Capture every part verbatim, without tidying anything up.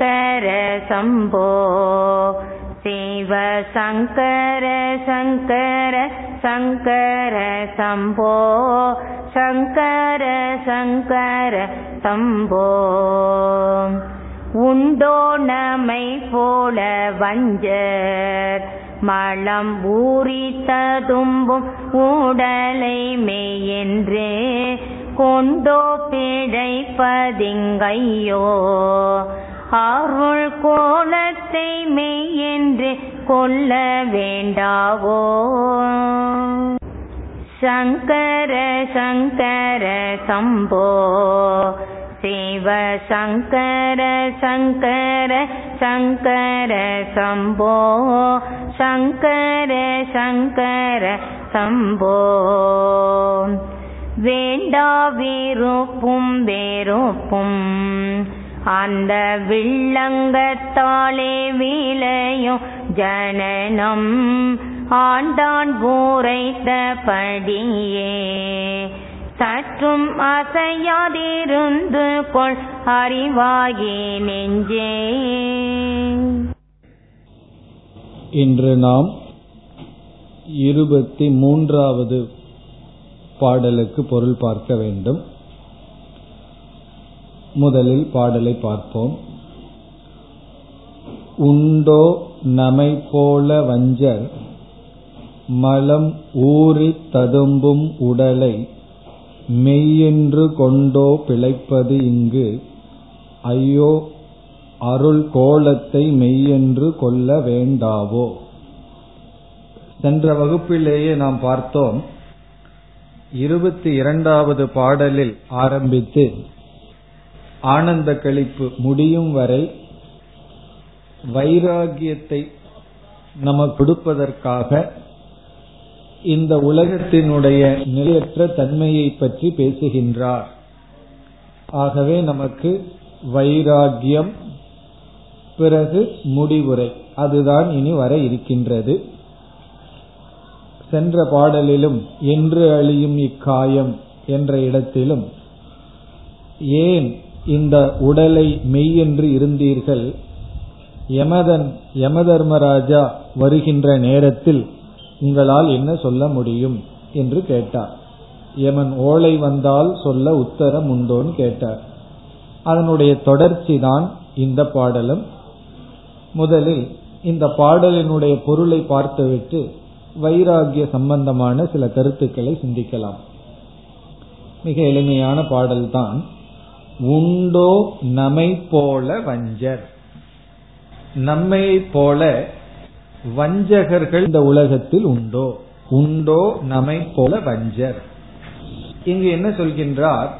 சங்கர சம்போ சிவ சங்கர சங்கர சங்கர சம்போ சங்கர சங்கர சம்போ. உண்டோ நம்மை போல வஞ்சர் மலம் ஊரித்த தும்பும் உடலை மேயென்றே கொண்டோ பிழைப்பதிங்கையோ அருள் கோலத்தை மெய்யென்று கொள்ள வேண்டாவோ. சங்கர சங்கர சம்போ சிவ சங்கர சங்கர சங்கர சம்போ சங்கர சங்கர சம்போ. வேண்டா விருப்பும் வேறுப்பும் அந்த வில்லங்கத்தாலே விளையும் ஜனனம் ஆண்டான் பூரைத்தபடியே சற்றும் அசையாதிருந்து கொள் அறிவாயே நெஞ்சே. இன்று நாம் இருபத்தி மூன்றாவது பாடலுக்கு பொருள் பார்க்க வேண்டும். முதலில் பாடலை பார்ப்போம். உண்டோ நமை போல வஞ்சர் மலம் ஊறி ததும்பும் உடலை மெய்யென்று கொண்டோ பிழைப்பது இங்கு ஐயோ அருள் கோலத்தை மெய்யென்று கொள்ள வேண்டாவோ. சென்ற வகுப்பிலேயே நாம் பார்த்தோம். இருபத்தி இரண்டாவது பாடலில் ஆரம்பித்து ஆனந்த களிப்பு முடியும் வரை வைராகியத்தை நமக்கு கொடுப்பதற்காக இந்த உலகத்தினுடைய நிலையற்ற தன்மையை பற்றி பேசுகின்றார். ஆகவே நமக்கு வைராகியம் பிறகு முடிவுரை அதுதான் இனி வர இருக்கின்றது. சென்ற பாடலிலும் என்று அழியும் இக்காயம் என்ற இடத்திலும் ஏன் இந்த உடலை மெய்யென்று இருந்தீர்கள், யமதன் யமதர்மராஜா வருகின்ற நேரத்தில் உங்களால் என்ன சொல்ல முடியும் என்று கேட்டார். யமன் ஓலை வந்தால் சொல்ல உத்தரம் உண்டோன்னு கேட்டார். அதனுடைய தொடர்ச்சி தான் இந்த பாடலும். முதலில் இந்த பாடலினுடைய பொருளை பார்த்துவிட்டு வைராகிய சம்பந்தமான சில கருத்துக்களை சிந்திக்கலாம். மிக எளிமையான பாடல்தான். உண்டோ நம்மை போல வஞ்சர், நம்மை போல வஞ்சகர்கள் இந்த உலகத்தில் உண்டோ. உண்டோ நம்மை போல வஞ்சர், இங்கு என்ன சொல்கின்றார்,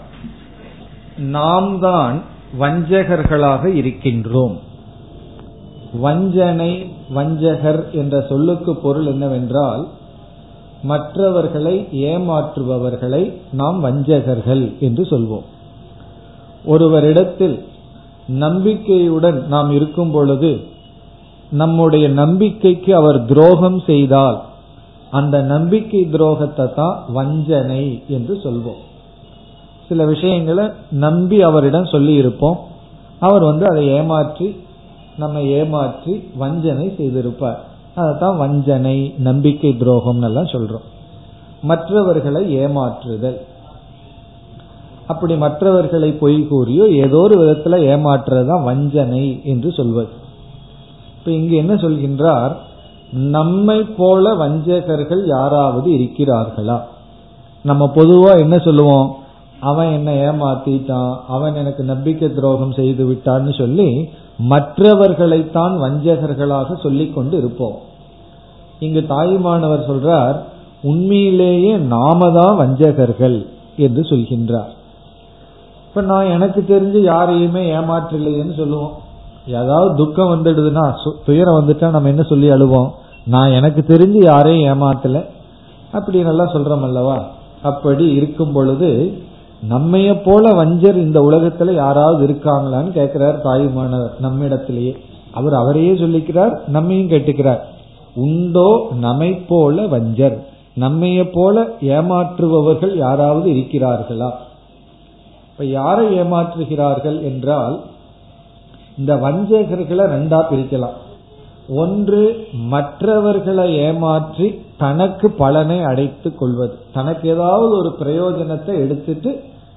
நாம் தான் வஞ்சகர்களாக இருக்கின்றோம். வஞ்சனை வஞ்சகர் என்ற சொல்லுக்கு பொருள் என்னவென்றால் மற்றவர்களை ஏமாற்றுபவர்களை நாம் வஞ்சகர்கள் என்று சொல்வோம். ஒருவரிடத்தில் நம்பிக்கையுடன் நாம் இருக்கும் பொழுது நம்முடைய நம்பிக்கைக்கு அவர் துரோகம் செய்தால் அந்த நம்பிக்கை துரோகத்தை தான் வஞ்சனை என்று சொல்வோம். சில விஷயங்களை நம்பி அவரிடம் சொல்லி இருப்போம், அவர் வந்து அதை ஏமாற்றி நம்ம ஏமாற்றி வஞ்சனை செய்திருப்பார். அதைத்தான் வஞ்சனை நம்பிக்கை துரோகம் எல்லாம் சொல்றோம். மற்றவர்களை ஏமாற்றுதல், அப்படி மற்றவர்களை பொய் கூறியோ ஏதோ ஒரு விதத்துல ஏமாற்றுறதுதான் வஞ்சனை என்று சொல்வது. இப்ப இங்கு என்ன சொல்கின்றார், நம்மை போல வஞ்சகர்கள் யாராவது இருக்கிறார்களா. நம்ம பொதுவா என்ன சொல்லுவோம், அவன் என்ன ஏமாத்திட்டான், அவன் எனக்கு நம்பிக்கை துரோகம் செய்து விட்டான்னு சொல்லி மற்றவர்களைத்தான் வஞ்சகர்களாக சொல்லிக் கொண்டு இருப்போம். இங்கு தாயுமானவர் சொல்றார், உண்மையிலேயே நாம தான் வஞ்சகர்கள் என்று சொல்கின்றார். இப்ப நான் எனக்கு தெரிஞ்சு யாரையுமே ஏமாற்றலைன்னு சொல்லுவோம். ஏதாவது துக்கம் வந்துடுதுன்னா துயரம் வந்துட்டா நம்ம என்ன சொல்லி அழுவோம், நான் எனக்கு தெரிஞ்சு யாரையும் ஏமாத்தல அப்படி நல்லா சொல்றோம் அல்லவா. அப்படி இருக்கும் பொழுது நம்மைய போல வஞ்சர் இந்த உலகத்துல யாராவது இருக்காங்களான்னு கேட்கிறார் தாயுமானவர் நம்மிடத்திலேயே. அவர் அவரையே சொல்லிக்கிறார், நம்மையும் கேட்டுக்கிறார். உண்டோ நம்மை போல வஞ்சர், நம்மைய போல ஏமாற்றுபவர்கள் யாராவது இருக்கிறார்களா. இப்ப யாரை ஏமாற்றுகிறார்கள் என்றால் இந்த வஞ்சகர்களை ரெண்டா பிரிக்கலாம். ஒன்று மற்றவர்களை ஏமாற்றி தனக்கு பலனை அடைத்துக் கொள்வது, தனக்கு ஏதாவது ஒரு பிரயோஜனத்தை எடுத்துட்டு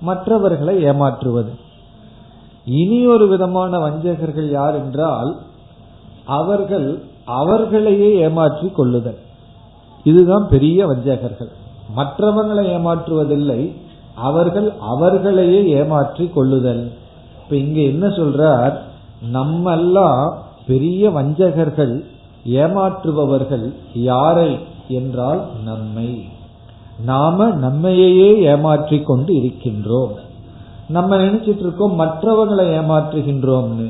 மற்றவர்களை ஏமாற்றுவது. இனி ஒரு விதமான வஞ்சகர்கள் யார் என்றால் அவர்கள் அவர்களையே ஏமாற்றி கொள்ளுதல். இதுதான் பெரிய வஞ்சகர்கள். மற்றவர்களை ஏமாற்றுவதில்லை, அவர்கள் அவர்களையே ஏமாற்றி கொள்ளுதல். இப்ப இங்க என்ன சொல்றார், நம்மெல்லாம் பெரிய வஞ்சகர்கள், ஏமாற்றுபவர்கள். யாரை என்றால் நம்மை. நாம நம்மையே ஏமாற்றி கொண்டு இருக்கின்றோம். நம்ம நினைச்சிட்டு இருக்கோம் மற்றவர்களை ஏமாற்றுகின்றோம்னு.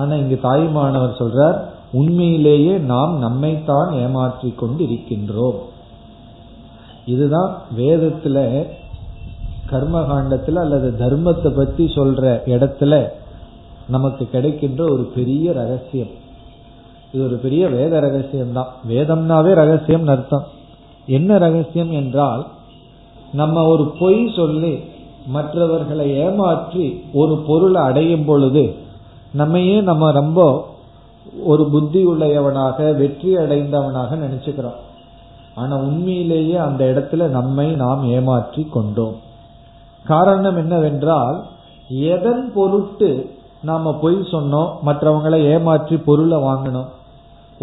ஆனா இங்கு தாயுமானவர் சொல்றார், உண்மையிலேயே நாம் நம்மைத்தான் ஏமாற்றி கொண்டு இருக்கின்றோம். இதுதான் வேதத்துல கர்மகாண்டத்துல அல்லது தர்மத்தை பத்தி சொல்ற இடத்துல நமக்கு கிடைக்கின்ற ஒரு பெரிய ரகசியம். இது ஒரு பெரிய வேத ரகசியம்தான். வேதம்னாவே ரகசியம் அர்த்தம். என்ன ரகசியம் என்றால், நம்ம ஒரு பொய் சொல்லி மற்றவர்களை ஏமாற்றி ஒரு பொருளை அடையும் பொழுது நம்மையே நம்ம ரொம்ப ஒரு புத்தி உள்ளவனாக, வெற்றி அடைந்தவனாக நினைச்சுக்கிறோம். ஆனா உண்மையிலேயே அந்த இடத்துல நம்மை நாம் ஏமாற்றி கொண்டோம். காரணம் என்னவென்றால், எதன் பொருட்டு நாம பொய் சொன்னோம், மற்றவங்களை ஏமாற்றி பொருளை வாங்கணும்.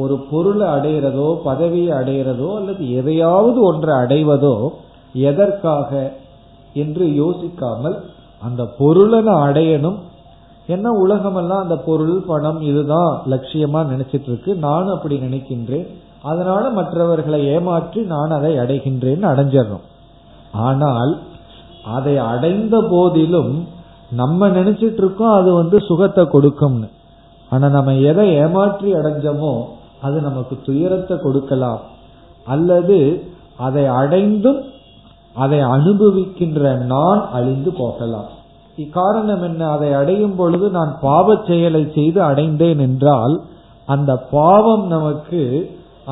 ஒரு பொருளை அடையிறதோ, பதவியை அடையிறதோ, அல்லது எதையாவது ஒன்றை அடைவதோ எதற்காக என்று யோசிக்காமல் அந்த பொருளை நான் அடையணும். என்ன உலகமெல்லாம் அந்த பொருள், பணம் இதுதான் லட்சியமா நினைச்சிட்டு இருக்கு. நான் அப்படி நினைக்கின்றேன், அதனால மற்றவர்களை ஏமாற்றி நான் அதை அடைகின்றேன்னு அடைஞ்சிடறோம். ஆனால் அதை அடைந்த போதிலும் நம்ம நினைச்சிட்டு இருக்கோம் அது வந்து சுகத்தை கொடுக்கும்னு. ஆனா நம்ம எதை ஏமாற்றி அடைஞ்சோமோ அது நமக்கு துயரத்தை கொடுக்கலாம். அல்லது அதை அடைந்தும் அதை அனுபவிக்கின்ற நான் அழிந்து போகலாம். இக்காரணம் என்ன, அதை அடையும் பொழுது நான் பாவ செயலை செய்து அடைந்தேன் என்றால் அந்த பாவம் நமக்கு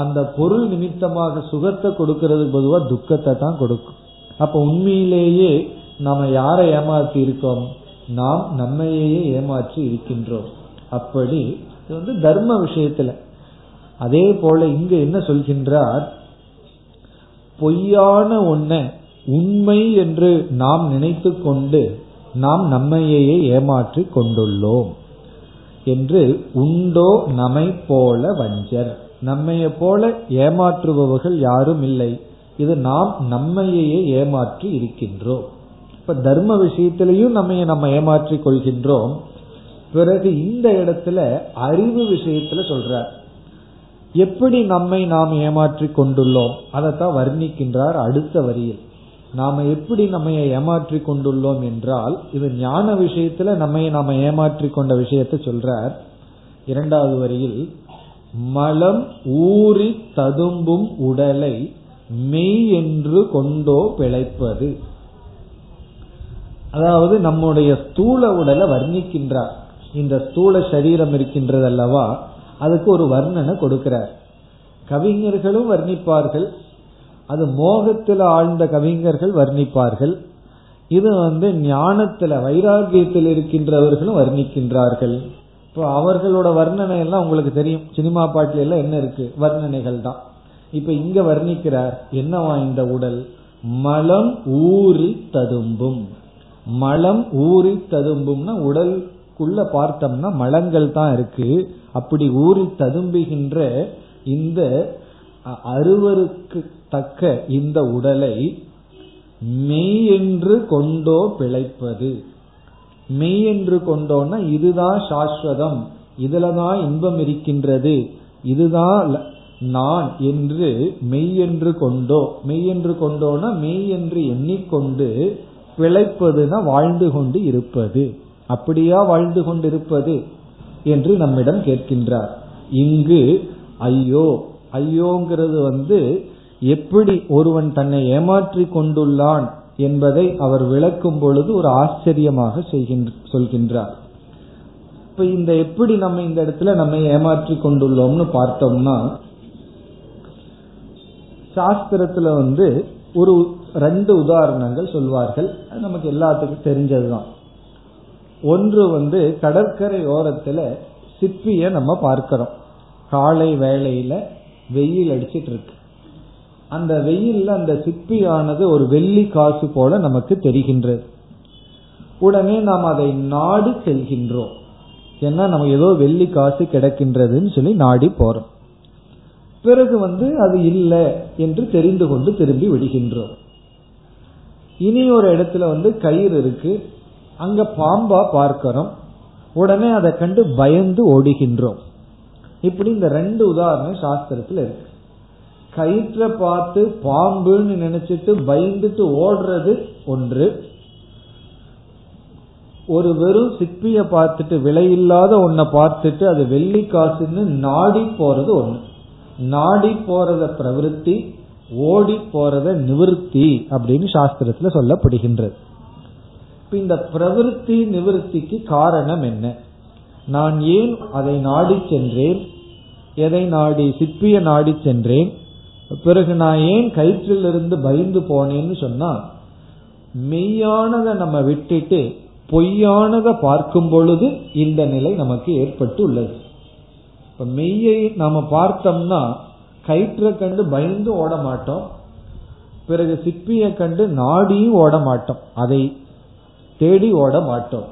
அந்த பொருள் நிமித்தமாக சுகத்தை கொடுக்கிறது பொதுவா துக்கத்தை தான் கொடுக்கும். அப்ப உண்மையிலேயே நாம யாரை ஏமாற்றி இருக்கோம், நாம் நம்மையே ஏமாற்றி இருக்கின்றோம். அப்படி இது வந்து தர்ம விஷயத்துல. அதே போல இங்கு என்ன சொல்கின்றார், பொய்யான ஒன்றை உண்மை என்று நாம் நினைத்து கொண்டு நாம் நம்மையே ஏமாற்றி கொண்டுள்ளோம் என்று. உண்டோ நம்மை போல வஞ்சர், நம்மைய போல ஏமாற்றுபவர்கள் யாரும் இல்லை. இது நாம் நம்மையே ஏமாற்றி இருக்கின்றோம். இப்ப தர்ம விஷயத்திலையும் நம்ம நம்ம ஏமாற்றி கொள்கின்றோம். பிறகு இந்த இடத்துல அறிவு விஷயத்துல சொல்றார், எப்படி நம்மை நாம் ஏமாற்றி கொண்டுள்ளோம் அதைத்தான் வர்ணிக்கின்றார் அடுத்த வரியில். நாம எப்படி நம்ம ஏமாற்றி கொண்டுள்ளோம் என்றால், இது ஞான விஷயத்துல நம்ம நாம ஏமாற்றி கொண்ட விஷயத்தை சொல்றார் இரண்டாவது வரியில். மலம் ஊறி ததும்பும் உடலை மெய் என்று கொண்டோ பிழைப்பது. அதாவது நம்முடைய ஸ்தூல உடலை வர்ணிக்கின்றார். இந்த ஸ்தூல சரீரம் இருக்கின்றது அல்லவா, அதுக்கு ஒரு வர்ணனை கொடுக்கிறார். கவிஞர்களும் வர்ணிப்பார்கள், அது மோகத்தில் ஆழ்ந்த கவிஞர்கள் வர்ணிப்பார்கள், இது வந்து ஞானத்துல வைராகியத்தில் இருக்கின்றவர்களும் வர்ணிக்கின்றார்கள். இப்போ அவர்களோட வர்ணனை எல்லாம் உங்களுக்கு தெரியும். சினிமா பாட்டுல எல்லாம் என்ன இருக்கு, வர்ணனைகள் தான். இப்ப இங்க வர்ணிக்கிறார் என்னவா, இந்த உடல் மலம் ஊறி ததும்பும். மலம் ஊறி ததும்பும்னா உடலுக்குள்ள பார்த்தோம்னா மலங்கள் தான் இருக்கு. அப்படி ஊறி ததும்புகின்ற இந்த அறுவருக்கு தக்க இந்த உடலை மெய் என்று கொண்டோ பிழைப்பது. மெய் என்று கொண்டோன்னா இதுதான் சாஸ்வதம், இதுலதான் இன்பம் இருக்கின்றது, இதுதான் நான் என்று மெய் என்று கொண்டோ. மெய் என்று கொண்டோன்னா மெய் என்று எண்ணிக்கொண்டு பிழைப்பதுனா வாழ்ந்து கொண்டு இருப்பது. அப்படியா வாழ்ந்து கொண்டிருப்பது என்று நம்மிடம் கேட்கின்றார். இங்கு ஐயோ, ஐயோங்கிறது வந்து எப்படி ஒருவன் தன்னை ஏமாற்றி கொண்டுள்ளான் என்பதை அவர் விளக்கும் பொழுது ஒரு ஆச்சரியமாக சொல்கின்றார். இப்ப இந்த எப்படி நம்ம இந்த இடத்துல நம்ம ஏமாற்றி கொண்டுள்ளோம்னு பார்த்தோம்னா, சாஸ்திரத்துல வந்து ஒரு ரெண்டு உதாரணங்கள் சொல்வார்கள். அது நமக்கு எல்லாத்துக்கும் தெரிஞ்சதுதான். ஒன்று வந்து கடற்கரை ஓரத்துல சிற்பிய நம்ம பார்க்கிறோம். காலை வேளையில வெயில் அடிச்சிட்டு இருக்கு, அந்த வெயில்ல அந்த சிற்பியானது ஒரு வெள்ளி காசு போல நமக்கு தெரிகின்றது. உடனே நாம் அதை நாடி செல்கின்றோம், ஏன்னா நமக்கு ஏதோ வெள்ளி காசு கிடைக்கின்றதுன்னு சொல்லி நாடி போறோம். பிறகு வந்து அது இல்லை என்று தெரிந்து கொண்டு திரும்பி விடுகின்றோம். இனி ஒரு இடத்துல வந்து கயிறு இருக்கு, அங்க பாம்பா பார்க்கிறோம், உடனே அதை கண்டு பயந்து ஓடுகின்றோம். இப்படி இந்த ரெண்டு உதாரணம் சாஸ்திரத்துல இருக்கு. கயிற்ற பார்த்து பாம்புன்னு நினைச்சிட்டு பயந்துட்டு ஓடுறது ஒன்று, ஒரு வெறும் சிற்பிய பார்த்துட்டு விலையில்லாத ஒன்ன பார்த்துட்டு அது வெள்ளி காசுன்னு நாடி போறது ஒண்ணு. நாடி போறத பிரவிற்த்தி, ஓடி போறத நிவர்த்தி அப்படின்னு சாஸ்திரத்துல சொல்லப்படுகின்றது. இந்த பிரவிற்த்தி நிவர்த்திக்கு காரணம் என்ன? நான் ஏன் அதை நாடி சென்றேன்? எதை நாடி? சிற்பிய நாடி சென்றேன். பிறகு நான் ஏன் கயிற்றிலிருந்து பயந்து போனேன்னு சொன்னா, மெய்யானதை நம்ம விட்டுட்டு பொய்யானதை பார்க்கும் பொழுது இந்த நிலை நமக்கு ஏற்பட்டு உள்ளது. இப்ப மெய்யை நாம பார்த்தோம்னா கயிற்றை கண்டு பயந்து ஓட மாட்டோம், பிறகு சிற்பிய கண்டு நாடியும் ஓட மாட்டோம், அதை தேடி ஓட மாட்டோம்.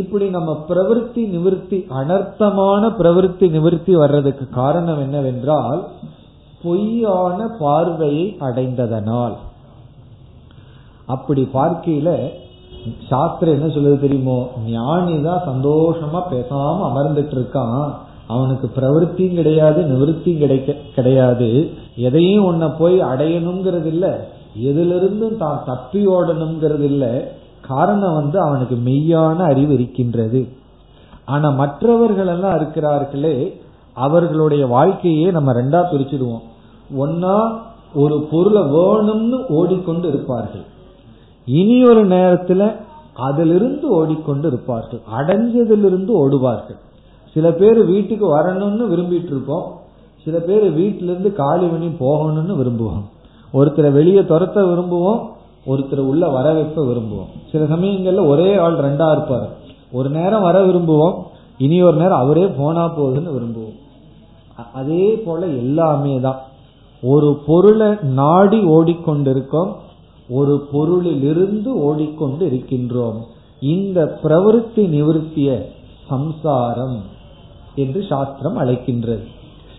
இப்படி நம்ம பிரவிற்த்தி நிவர்த்தி, அனர்த்தமான பிரவிற்த்தி நிவர்த்தி வர்றதுக்கு காரணம் என்னவென்றால் பொய்யான பார்வையை அடைந்ததனால். அப்படி பார்க்கையில சாஸ்திரம் என்ன சொல்லுது தெரியுமோ, ஞானிதான் சந்தோஷமா பேசாம அமர்ந்துட்டு இருக்கான், அவனுக்கு பிரவருத்தியும் கிடையாது நிவர்த்தியும் கிடைக்க கிடையாது, எதையும் உன்னை போய் அடையணுங்கிறது இல்ல, எதிலிருந்தும் தான் தப்பி ஓடணுங்கிறது இல்ல. காரணம் வந்து அவனுக்கு மெய்யான அறிவு இருக்கின்றது. ஆனா மற்றவர்கள் எல்லாம் இருக்கிறார்களே, அவர்களுடைய வாழ்க்கையே நம்ம ரெண்டா பிரிச்சிடுவோம். ஒன்னா ஒரு பொருளை வேணும்னு ஓடிக்கொண்டு இருப்பார்கள், இனி ஒரு நேரத்துல அதிலிருந்து ஓடிக்கொண்டு இருப்பார்கள், அடைஞ்சதிலிருந்து ஓடுவார்கள். சில பேர் வீட்டுக்கு வரணும்னு விரும்பிட்டு இருப்போம், சில பேர் வீட்டிலிருந்து காலி பண்ணி போகணும்னு விரும்புவோம். ஒருத்தரை வெளியே துரத்த விரும்புவோம், ஒருத்தரை உள்ள வர வைப்ப விரும்புவோம். சில சமயங்கள்ல ஒரே ஆள் ரெண்டா இருப்பாரு, ஒரு நேரம் வர விரும்புவோம், இனி ஒரு நேரம் அவரே போனா போகுதுன்னு விரும்புவோம். அதே போல எல்லாமே தான், ஒரு பொருளை நாடி ஓடிக்கொண்டிருக்கோம், ஒரு பொருளிலிருந்து ஓடிக்கொண்டு இருக்கின்றோம். இந்த பிரவருத்தி நிவர்த்திய சம்சாரம் என்று சாஸ்திரம் அழைக்கின்றது.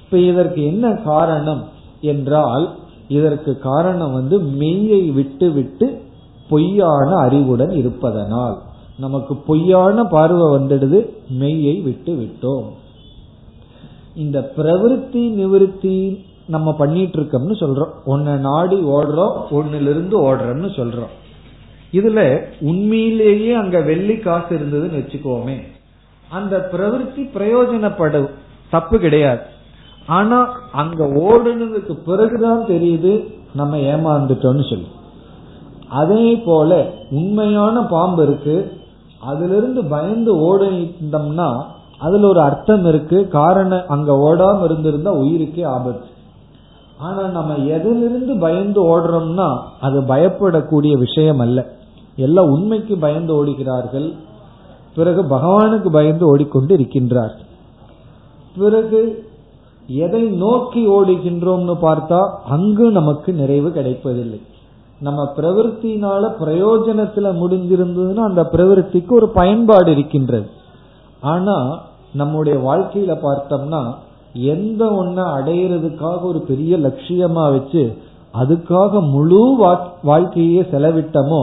இப்ப இதற்கு என்ன காரணம் என்றால், இதற்கு காரணம் வந்து மெய்யை விட்டு விட்டு பொய்யான அறிவுடன் இருப்பதனால். நமக்கு பொய்யான பார்வை வந்துடுது, மெய்யை விட்டு விட்டோம். இந்த பிரவிற்த்தி நிவர்த்தி நம்ம பண்ணிட்டு இருக்கோம்னு சொல்றோம், ஒன்ன நாடி ஓடுறோம், ஒன்னிலிருந்து ஓடுறோம்னு சொல்றோம். இதுல உண்மையிலேயே அங்க வெள்ளி காசு இருந்ததுன்னு வச்சுக்கோமே, அந்த பிரவிற்த்தி பிரயோஜனப்படும், தப்பு கிடையாது. ஆனா அங்க ஓடுனதுக்கு பிறகுதான் தெரியுது நம்ம ஏமாந்துட்டோம்னு சொல்லி. அதே போல உண்மையான பாம்பு இருக்கு, அதுல இருந்து பயந்து ஓடினோம்னா அதுல ஒரு அர்த்தம் இருக்கு, காரணம் அங்க ஓடாம இருந்திருந்தா உயிருக்கே ஆபத்து. ஆனா நம்ம எதிலிருந்து பயந்து ஓடுறோம்னா அது பயப்படக்கூடிய விஷயம் அல்ல, எல்லாம் உண்மைக்கு பயந்து ஓடுகிறார்கள், பிறகு பகவானுக்கு பயந்து ஓடிக்கொண்டு இருக்கின்றார்கள். பிறகு எதை நோக்கி ஓடுகின்றோம்னு பார்த்தா அங்கு நமக்கு நிறைவு கிடைப்பதில்லை. நம்ம பிரவிற்த்தினால பிரயோஜனத்துல முடிஞ்சிருந்ததுன்னா அந்த பிரவிற்த்திக்கு ஒரு பயன்பாடு இருக்கின்றது. ஆனா நம்முடைய வாழ்க்கையில பார்த்தோம்னா எந்த ஒன்ன அடையிறதுக்காக ஒரு பெரிய லட்சியமா வச்சு அதுக்காக முழு வாழ்க்கையே செலவிட்டமோ,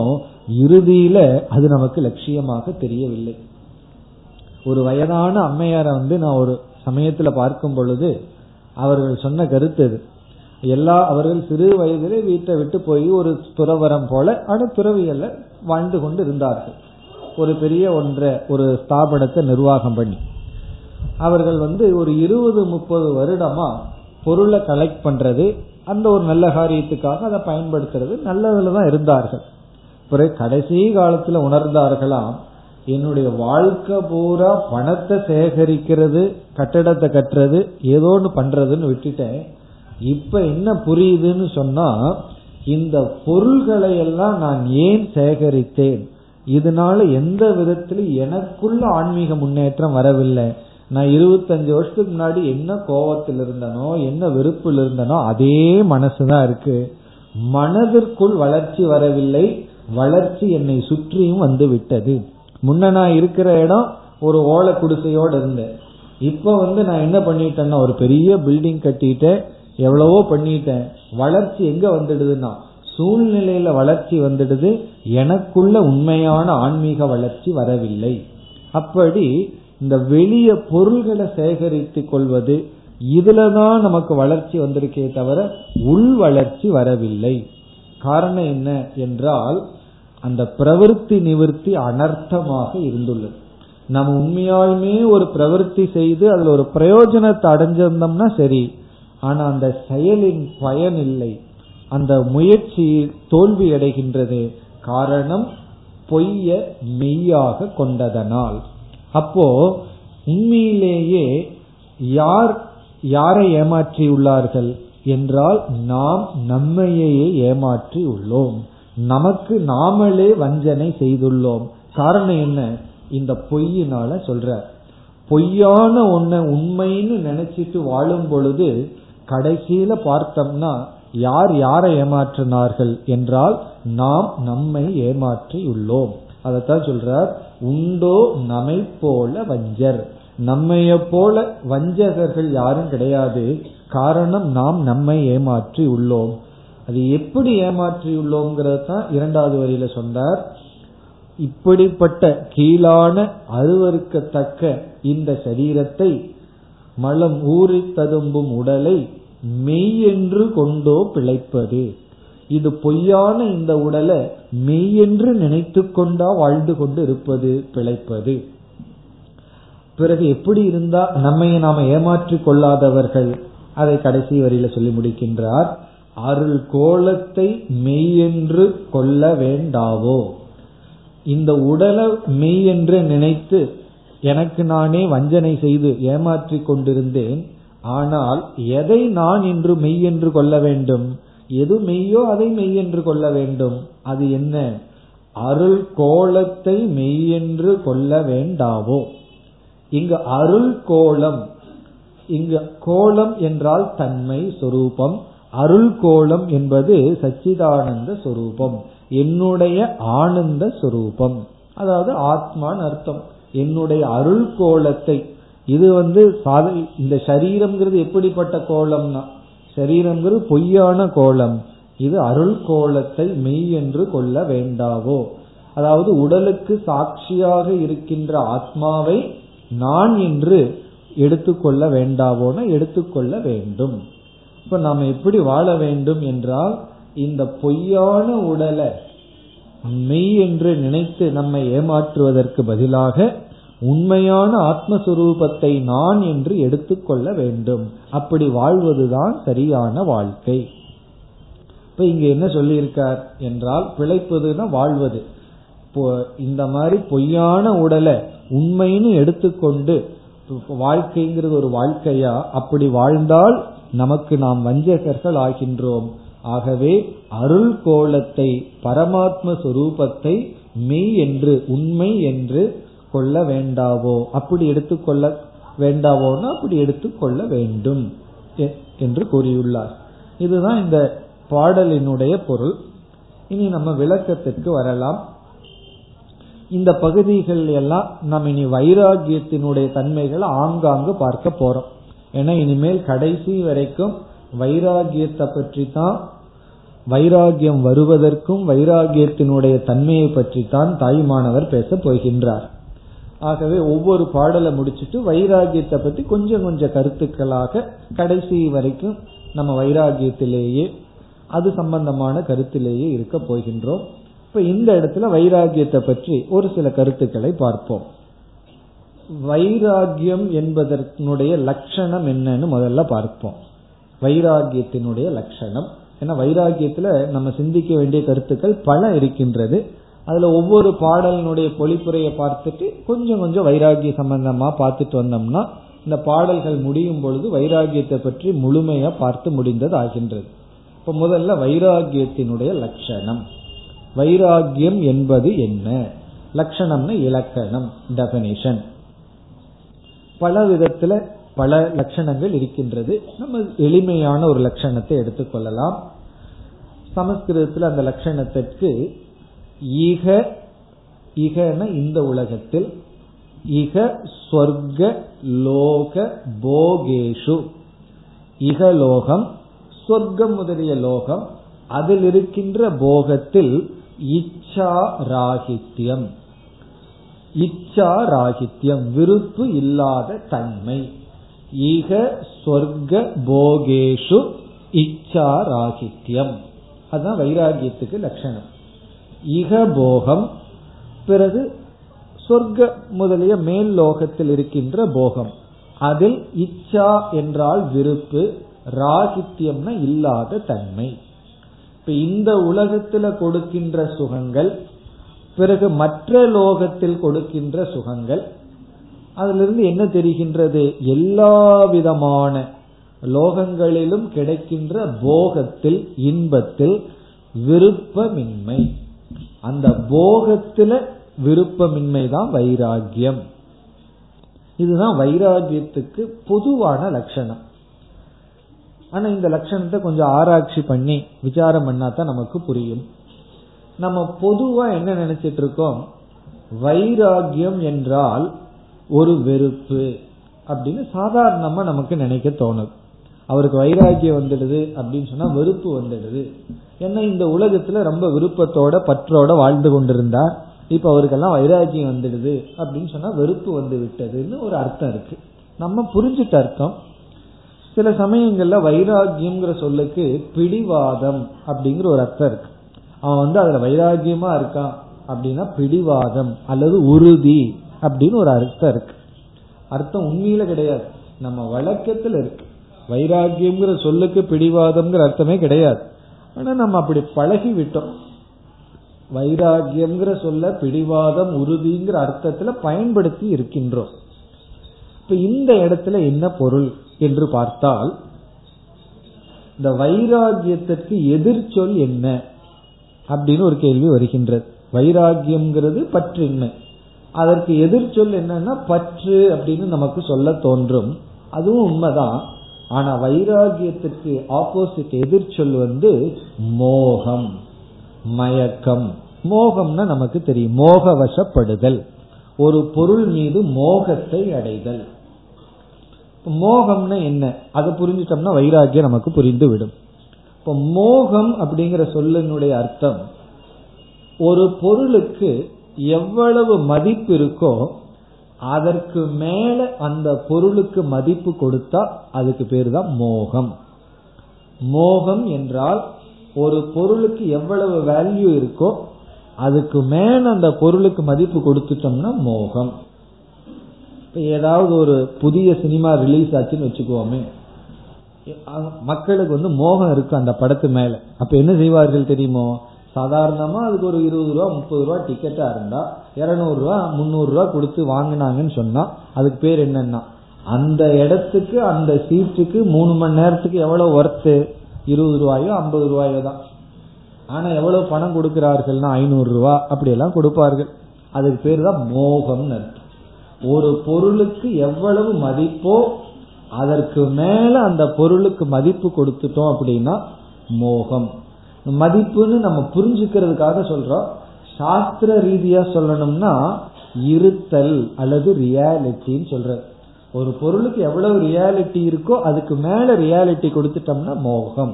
இறுதியில அது நமக்கு லட்சியமாக தெரியவில்லை. ஒரு வயதான அம்மையாரை வந்து நான் ஒரு சமயத்துல பார்க்கும் பொழுது அவர்கள் சொன்ன கருத்து இது. எல்லா அவர்கள் சிறு வயதிலே வீட்டை விட்டு போய் ஒரு துறவரம் போல ஆன துறவியல்ல வாழ்ந்து கொண்டு இருந்தார்கள். ஒரு பெரிய ஒன்றை ஒரு ஸ்தாபனத்தை நிர்வாகம் பண்ணி அவர்கள் வந்து ஒரு இருபது முப்பது வருடமா பொருளை கலெக்ட் பண்றது, அந்த ஒரு நல்ல காரியத்துக்காக அதை பயன்படுத்துறது, நல்லதுலதான் இருந்தார்கள். பிறகு கடைசி காலத்துல உணர்ந்தார்களாம், என்னுடைய வாழ்க்கை பூரா பணத்தை சேகரிக்கிறது, கட்டடத்தை கட்டுறது, ஏதோ ஒன்று பண்றதுன்னு விட்டுட்டேன். இப்ப என்ன புரியுதுன்னு சொன்னா, இந்த பொருள்களை எல்லாம் நான் ஏன் சேகரித்தேன், இதனால எந்த விதத்திலும் எனக்குள்ள ஆன்மீக முன்னேற்றம் வரவில்லை, நான் இருபத்தஞ்சு வருஷத்துக்கு முன்னாடி என்ன கோபத்தில் இருந்தனோ என்ன வெறுப்பில் இருந்தனோ அதே மனசுதான் இருக்கு. மனதிற்குள் வளர்ச்சி வரவில்லை, வளர்ச்சி என்னை சுற்றியும் வந்து விட்டது. முன்ன நான் இருக்கிற இடம் ஒரு ஓலை குடிசையோடு இருந்தேன். இப்ப வந்து நான் என்ன பண்ணிட்டேன்னா ஒரு பெரிய பில்டிங் கட்டிட்டேன், எவ்வளவோ பண்ணிட்டேன். வளர்ச்சி எங்க வந்துடுதுன்னா சூழ்நிலையில வளர்ச்சி வந்துடுது, எனக்குள்ள உண்மையான ஆன்மீக வளர்ச்சி வரவில்லை. அப்படி இந்த வெளிய பொருள்களை சேகரித்து கொள்வது இதுலதான் நமக்கு வளர்ச்சி வந்திருக்கே தவிர உள் வளர்ச்சி வரவில்லை. காரணம் என்ன என்றால் அந்த பிரவருத்தி நிவர்த்தி அனர்த்தமாக இருந்துள்ளது. நம்ம உண்மையாலுமே ஒரு பிரவருத்தி செய்து அதுல ஒரு பிரயோஜனத்தை அடைஞ்சிருந்தோம்னா சரி, ஆனா அந்த செயலின் பயன் இல்லை, அந்த முயற்சி தோல்வி அடைகின்றது. காரணம் பொய்ய மெய்யாக கொண்டதனால். அப்போ உண்மையிலேயே யார் யாரை ஏமாற்றியுள்ளார்கள் என்றால் நாம் நம்மையே ஏமாற்றி உள்ளோம், நமக்கு நாமளே வஞ்சனை செய்துள்ளோம். காரணம் என்ன? இந்த பொய்யினால சொல்ற பொய்யான ஒன்ன உண்மைன்னு நினைச்சிட்டு வாழும் பொழுது கடைசியில பார்த்தோம்னா யார் யாரை ஏமாற்றினார்கள் என்றால் நாம் நம்மை ஏமாற்றி உள்ளோம். அதத்தான் சொல்றார், உண்டோ நம்மை போல வஞ்சர், நம்மைய போல வஞ்சகர்கள் யாரும் கிடையாது. காரணம் நாம் நம்மை ஏமாற்றி உள்ளோம். அது எப்படி ஏமாற்றியுள்ளோம்ங்கிறதான் இரண்டாவது வரியில சொன்னார். இப்படிப்பட்ட கீழான அருவருக்கத்தக்க இந்த சரீரத்தை, மலம் ஊறி ததும்பும் உடலை மெய் என்று கொண்டோ பிழைப்பது. இது பொய்யான இந்த உடலை மெய் என்று நினைத்து கொண்டா வாழ்ந்து கொண்டு இருப்பது பிழைப்பது. பிறகு எப்படி இருந்தா நம்மை நாம ஏமாற்றிக் கொள்ளாதவர்கள்? அதை கடைசி வரியில சொல்லி முடிக்கின்றார், அருள் கோலத்தை மெய் என்று கொள்ள வேண்டாவோ. இந்த உடலை மெய் என்று நினைத்து எனக்கு நானே வஞ்சனை செய்து ஏமாற்றி கொண்டிருந்தேன். ஆனால் எதை நான் இன்று மெய் என்று கொள்ள வேண்டும்? எது மெய்யோ அதை மெய் என்று கொள்ள வேண்டும். அது என்ன? அருள் கோலத்தை மெய் என்று கொள்ள வேண்டாவோ. இங்கு அருள் கோலம், இங்கு கோலம் என்றால் தன்மை சொரூபம், அருள் கோலம் என்பது சச்சிதானந்த சொரூபம், என்னுடைய ஆனந்த சொரூபம், அதாவது ஆத்மான் அர்த்தம். என்னுடைய அருள் கோலத்தை, இது வந்து சாத இந்த சரீரம்ங்கிறது எப்படிப்பட்ட கோலம்னா, சரீரம்ங்கிறது பொய்யான கோலம், இது அருள் கோலத்தை மெய் என்று கொள்ள வேண்டாவோ. அதாவது உடலுக்கு சாட்சியாக இருக்கின்ற ஆத்மாவை நான் என்று எடுத்துக்கொள்ள வேண்டாவோன்னு எடுத்துக்கொள்ள வேண்டும். இப்ப நாம் எப்படி வாழ வேண்டும் என்றால் இந்த பொய்யான உடலை மெய் என்று நினைத்து நம்மை ஏமாற்றுவதற்கு பதிலாக உண்மையான ஆத்மஸ்வரூபத்தை நான் என்று எடுத்துக்கொள்ள வேண்டும். அப்படி வாழ்வதுதான் சரியான வாழ்க்கை. இப்ப இங்க என்ன சொல்லியிருக்கார் என்றால் பிழைப்பதுன்னா வாழ்வது. இந்த மாதிரி பொய்யான உடலை உண்மைன்னு எடுத்துக்கொண்டு வாழ்க்கைங்கிறது ஒரு வாழ்க்கையா? அப்படி வாழ்ந்தால் நமக்கு நாம் வஞ்சகர்கள் ஆகின்றோம். ஆகவே அருள் கோலத்தை, பரமாத்ம சொரூபத்தை மெய் என்று உண்மை என்று கொள்ள வேண்டாவோ. அப்படி எடுத்துக்கொள்ள வேண்டாவோன்னா அப்படி எடுத்துக்கொள்ள வேண்டும் என்று கூறியுள்ளார். இதுதான் இந்த பாடலினுடைய பொருள். இனி நம்ம விளக்கத்திற்கு வரலாம். இந்த பகுதிகள் எல்லாம் நம்ம இனி வைராகியத்தினுடைய தன்மைகளை ஆங்காங்கு பார்க்க போறோம். ஏன்னா இனிமேல் கடைசி வரைக்கும் வைராகியத்தை பற்றி தான், வைராகியம் வருவதற்கும் வைராகியத்தினுடைய தன்மையை பற்றி தான் தாய்மானவர் பேச போகின்றார். ஆகவே ஒவ்வொரு பாடலை முடிச்சுட்டு வைராகியத்தை பற்றி கொஞ்சம் கொஞ்சம் கருத்துக்களாக கடைசி வரைக்கும் நம்ம வைராகியத்திலேயே அது சம்பந்தமான கருத்திலேயே இருக்க போகின்றோம். இப்ப இந்த இடத்துல வைராகியத்தை பற்றி ஒரு சில கருத்துக்களை பார்ப்போம். வைராகியம் என்பதனுடைய லட்சணம் என்னன்னு முதல்ல பார்ப்போம். வைராகியத்தினுடைய லட்சணம், ஏன்னா வைராகியத்துல நம்ம சிந்திக்க வேண்டிய கருத்துக்கள் பல இருக்கின்றது. அதுல ஒவ்வொரு பாடலினுடைய பொழிப்புரையை பார்த்துட்டு கொஞ்சம் கொஞ்சம் வைராகிய சம்பந்தமா பார்த்துட்டு வந்தோம்னா இந்த பாடல்கள் முடியும் பொழுது வைராகியத்தை பற்றி முழுமையா பார்த்து முடிந்தது ஆகின்றது. இப்ப முதல்ல வைராகியத்தினுடைய லட்சணம், வைராகியம் என்பது என்ன? லட்சணம்னு இலக்கணம், டெபினிஷன். பல விதத்துல பல லட்சணங்கள் இருக்கின்றது. நம்ம எளிமையான ஒரு லட்சணத்தை எடுத்துக்கொள்ளலாம். சமஸ்கிருதத்தில் அந்த லட்சணத்திற்கு ஈக ஈகன இந்த உலகத்தில், இக ஸ்வர்க லோக போகேஷு, இகலோகம் சொர்க்கம் முதலிய லோகம், அதில் இருக்கின்ற போகத்தில் இச்சா ராகித்யம், இச்சா ராகித்யம் விருப்பு இல்லாத தன்மை. இக சொர்க்க போகேஷு இச்சா ராகித்யம், அதுதான் வைராகியத்துக்கு லட்சணம். இக போகம், பிறகு சொர்க்க முதலிய மேல் லோகத்தில் இருக்கின்ற போகம், அதில் இச்சா என்றால் விருப்பு, ராகித்யம்னா இல்லாத தன்மை. இப்ப இந்த உலகத்துல கொடுக்கின்ற சுகங்கள், பிறகு மற்ற லோகத்தில் கொடுக்கின்ற சுகங்கள், அதிலிருந்து என்ன தெரிகின்றது? எல்லா விதமான லோகங்களிலும் கிடைக்கின்ற போகத்தில், இன்பத்தில் விருப்பமின்மை. அந்த போகத்துல விருப்பமின்மைதான் வைராகியம். இதுதான் வைராகியத்துக்கு பொதுவான லட்சணம். ஆனா இந்த லட்சணத்தை கொஞ்சம் ஆராய்ச்சி பண்ணி விசாரம் பண்ணாதான் நமக்கு புரியும். நம்ம பொதுவா என்ன நினைச்சிட்டு இருக்கோம்? வைராகியம் என்றால் ஒரு வெறுப்பு அப்படின்னு சாதாரணமா நமக்கு நினைக்க தோணுது. அவருக்கு வைராகியம் வந்துடுது அப்படின்னு சொன்னா வெறுப்பு வந்துடுது. ஏன்னா இந்த உலகத்துல ரொம்ப விருப்பத்தோட பற்றோட வாழ்ந்து கொண்டிருந்தார், இப்ப அவருக்கெல்லாம் வைராகியம் வந்துடுது அப்படின்னு சொன்னா வெறுப்பு வந்து விட்டதுன்னு ஒரு அர்த்தம் இருக்கு. நம்ம புரிஞ்சிட்ட அர்த்தம். சில சமயங்கள்ல வைராகியம்ங்கிற சொல்லுக்கு பிடிவாதம் அப்படிங்கிற ஒரு அர்த்தம் இருக்கு. அவன் வந்து அதுல வைராகியமா இருக்கான் அப்படின்னா பிடிவாதம் அல்லது உறுதி அப்படின்னு ஒரு அர்த்தம் இருக்கு. அர்த்தம் உண்மையில கிடையாது, நம்ம வழக்கத்துல இருக்கு. வைராகியம்ங்கிற சொல்லுக்கு பிடிவாதம்ங்கிற அர்த்தமே கிடையாது. ஆனா நம்ம அப்படி பழகி விட்டோம். வைராகியம்ங்கிற சொல்ல பிடிவாதம், உறுதிங்கிற அர்த்தத்துல பயன்படுத்தி இருக்கின்றோம். இப்ப இந்த இடத்துல என்ன பொருள் என்று பார்த்தால், இந்த வைராகியத்திற்கு எதிர்ச்சொல் என்ன அப்படின்னு ஒரு கேள்வி வருகின்றது. வைராகியம்ங்கிறது பற்றின்மை, அதற்கு எதிர்ச்சொல் என்னன்னா பற்று அப்படின்னு நமக்கு சொல்ல தோன்றும். அதுவும் உண்மைதான். ஆனா வைராகியத்திற்கு ஆப்போசிட் எதிர்ச்சொல் வந்து மோகம், மயக்கம். மோகம்னா நமக்கு தெரியும், மோகவசப்படுதல், ஒரு பொருள் மீது மோகத்தை அடைதல். மோகம்னா என்ன அதை புரிஞ்சிட்டோம்னா வைராகியம் நமக்கு புரிந்து விடும். இப்ப மோகம் அப்படிங்கிற சொல்லினுடைய அர்த்தம், ஒரு பொருளுக்கு எவ்வளவு மதிப்பு இருக்கோ அதற்கு மேல அந்த பொருளுக்கு மதிப்பு கொடுத்தா அதுக்கு பேரு தான் மோகம். மோகம் என்றால் ஒரு பொருளுக்கு எவ்வளவு வேல்யூ இருக்கோ அதுக்கு மேல அந்த பொருளுக்கு மதிப்பு கொடுத்துட்டோம்னா மோகம். ஏதாவது ஒரு புதிய சினிமா ரிலீஸ் ஆச்சுன்னு வச்சுக்குவோமே, மக்களுக்கு வந்து மோகம் இருக்கு அந்த படத்து மேல. அப்ப என்ன செய்வார்கள் தெரியுமோ? சாதாரணமா அதுக்கு ஒரு இருபது ரூபா முப்பது ரூபா டிக்கெட்டா இருந்தா இருநூறு ரூபா முன்னூறு ரூபா கொடுத்து வாங்கினாங்கன்னு சொன்னா அதுக்கு பேர் என்னன்னா அந்த இடத்துக்கு அந்த சீட்டுக்கு மூணு மணி நேரத்துக்கு எவ்வளவு ஒர்த்து? இருபது ரூபாயோ ஐம்பது ரூபாயோ தான். ஆனா எவ்வளவு பணம் கொடுக்கிறார்கள்னா ஐநூறு ரூபா அப்படியெல்லாம் கொடுப்பார்கள். அதுக்கு பேர் தான் மோகம்னு அர்த்தம். ஒரு பொருளுக்கு எவ்வளவு மதிப்போ அதற்கு மேல அந்த பொருளுக்கு மதிப்பு கொடுத்துட்டோம் அப்படின்னா மோகம். மதிப்புன்னு நம்ம புரிஞ்சுக்கிறதுக்காக சொல்றோம். சாஸ்திர ரீதியா சொல்லணும்னா இருத்தல் அல்லது ரியாலிட்டின்னு சொல்ற. ஒரு பொருளுக்கு எவ்வளவு ரியாலிட்டி இருக்கோ அதுக்கு மேல ரியாலிட்டி கொடுத்துட்டோம்னா மோகம்.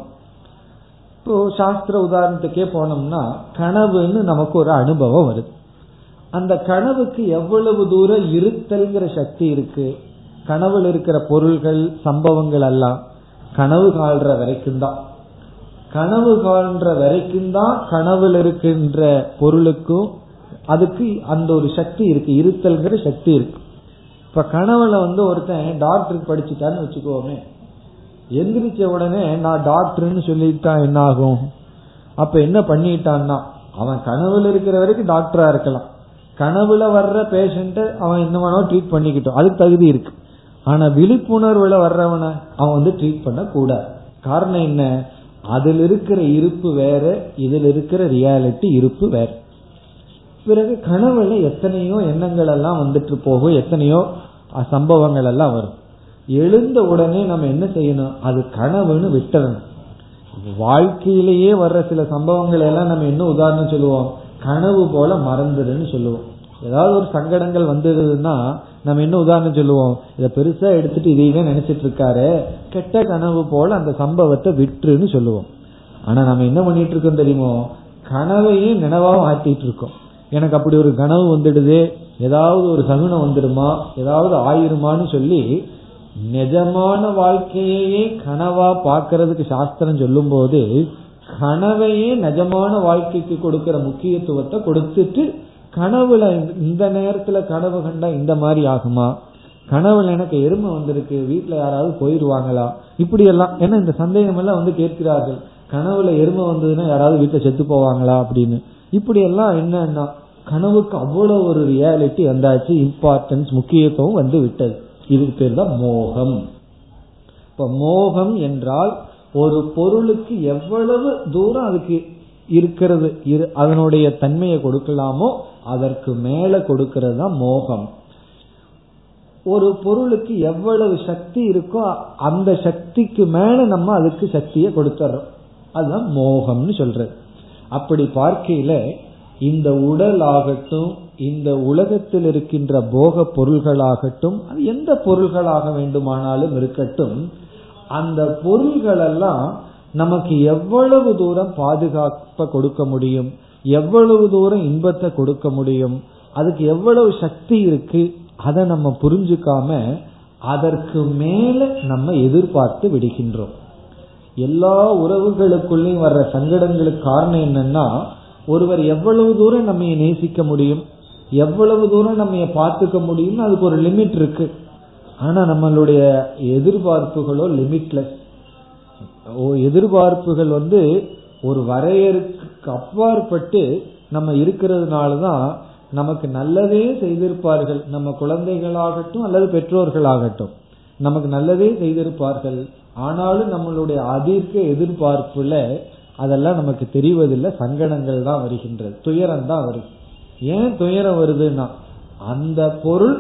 இப்போ சாஸ்திர உதாரணத்துக்கே போனோம்னா கனவுன்னு நமக்கு ஒரு அனுபவம் வருது. அந்த கனவுக்கு எவ்வளவு தூரம் இருத்தல்ங்கிற சக்தி இருக்கு? கனவுல இருக்கிற பொருள்கள், சம்பவங்கள் எல்லாம் கனவு காண்ற வரைக்கும் தான். கனவு காண்ற வரைக்கும் தான் கனவுல இருக்கின்ற பொருளுக்கும் அதுக்கு அந்த ஒரு சக்தி இருக்கு, இருத்தல்ங்கிற சக்தி இருக்கு. இப்ப கனவுல வந்து ஒருத்தன் டாக்டருக்கு படிச்சுட்டான்னு வச்சுக்கோமே, எந்திரிச்ச உடனே நான் டாக்டர்ன்னு சொல்லிட்டான் என்ன ஆகும்? அப்ப என்ன பண்ணிட்டான்னா அவன் கனவுல இருக்கிற வரைக்கும் டாக்டரா இருக்கலாம். கனவுல வர்ற பேஷண்ட அவன் என்னவனோ ட்ரீட் பண்ணிக்கிட்டோம், அதுக்கு தகுதி இருக்கு. ஆனா விழிப்புணர்வுல வர்றவன அவன் வந்து ட்ரீட் பண்ண கூடாது. காரணம் என்ன? அதில் இருக்கிற இருப்பு வேற, இதில் இருக்கிற ரியாலிட்டி இருப்பு வேற. பிறகு கனவுல எத்தனையோ எண்ணங்கள் எல்லாம் வந்துட்டு போகும், எத்தனையோ சம்பவங்கள் எல்லாம் வரும். எழுந்த உடனே நம்ம என்ன செய்யணும், அது கனவுன்னு விட்டுறணும். வாழ்க்கையிலேயே வர்ற சில சம்பவங்கள் எல்லாம் நம்ம என்ன உதாரணம் சொல்லுவோம், கனவு போல மறந்துடுன்னு சொல்லுவோம். ஏதாவது ஒரு சங்கடங்கள் வந்ததுன்னா நம்ம என்ன உதாரணம் சொல்லுவோம், இதை பெருசா எடுத்துட்டு இதையே நினைச்சிட்டு இருக்காரு, கெட்ட கனவு போல அந்த சம்பவத்தை விட்டுருன்னு சொல்லுவோம். ஆனா நம்ம என்ன பண்ணிட்டு இருக்கோம் தெரியுமோ, கனவையும் நினைவாவும் ஆட்டிட்டு இருக்கோம். எனக்கு அப்படி ஒரு கனவு வந்துடுது, ஏதாவது ஒரு சகுனம் வந்துடுமா, ஏதாவது ஆயிருமான்னு சொல்லி நிஜமான வாழ்க்கையே கனவா பாக்கிறதுக்கு சாஸ்திரம் சொல்லும் போது கனவையே நிஜமான வாழ்க்கைக்கு கொடுக்கிற முக்கியத்துவத்தை கொடுத்துட்டு, கனவுல இந்த நேரத்துல கனவு கண்டா இந்த மாதிரி ஆகுமா, கனவுல எனக்கு எருமை வந்திருக்கு, வீட்டுல யாராவது போயிருவாங்களா, இப்படி எல்லாம் ஏன்னா இந்த சந்தேகம் எல்லாம் வந்து கேட்கிறார்கள். கனவுல எருமை வந்ததுன்னா யாராவது வீட்டுல செத்து போவாங்களா அப்படின்னு, இப்படி எல்லாம் என்னன்னா கனவுக்கு அவ்வளவு ஒரு ரியாலிட்டி வந்தாச்சு, இம்பார்ட்டன்ஸ் முக்கியத்துவம் வந்து விட்டது. இதுக்கு பேர் தான் மோகம். இப்ப மோகம் என்றால் ஒரு பொருளுக்கு எவ்வளவு தூரம் அதுக்கு இருக்கிறது, அதனுடைய தன்மையை கொடுக்கலாமோ அதற்கு மேல கொடுக்கிறது தான் மோகம். ஒரு பொருளுக்கு எவ்வளவு சக்தி இருக்கோ அந்த சக்திக்கு மேல நம்ம அதுக்கு சக்தியை கொடுத்துறோம், அதுதான் மோகம்னு சொல்றது. அப்படி பார்க்கையில இந்த உடல் ஆகட்டும், இந்த உலகத்தில் இருக்கின்ற போக பொருள்களாகட்டும், அது எந்த பொருள்களாக வேண்டுமானாலும் இருக்கட்டும், அந்த பொருள்கள் எல்லாம் நமக்கு எவ்வளவு தூரம் பாதுகாப்பை கொடுக்க முடியும், எவ்வளவு தூரம் இன்பத்தை கொடுக்க முடியும், அதுக்கு எவ்வளவு சக்தி இருக்கு, அதை நம்ம புரிஞ்சுக்காம அதற்கு மேல நம்ம எதிர்பார்த்து விடுகின்றோம். எல்லா உறவுகளுக்குள்ளேயும் வர்ற சங்கடங்களுக்கு காரணம் என்னன்னா, ஒருவர் எவ்வளவு தூரம் நம்ம நேசிக்க முடியும், எவ்வளவு தூரம் நம்ம பார்த்துக்க முடியும்னு அதுக்கு ஒரு லிமிட் இருக்கு. ஆனா நம்மளுடைய எதிர்பார்ப்புகளோ லிமிட்லெஸ். எதிர்பார்ப்புகள் வந்து ஒரு வரையறுக்கு அப்பாற்பட்டு நம்ம இருக்கிறதுனாலதான் நமக்கு நல்லதே செய்திருப்பார்கள், நம்ம குழந்தைகளாகட்டும் அல்லது பெற்றோர்களாகட்டும் நமக்கு நல்லதே செய்திருப்பார்கள். ஆனாலும் நம்மளுடைய அதிர்க்க எதிர்பார்ப்புல அதெல்லாம் நமக்கு தெரிவதில்லை, சங்கடங்கள் தான் வருகின்றது, துயரம் தான் வருது. ஏன் துயரம் வருதுன்னா, அந்த பொருள்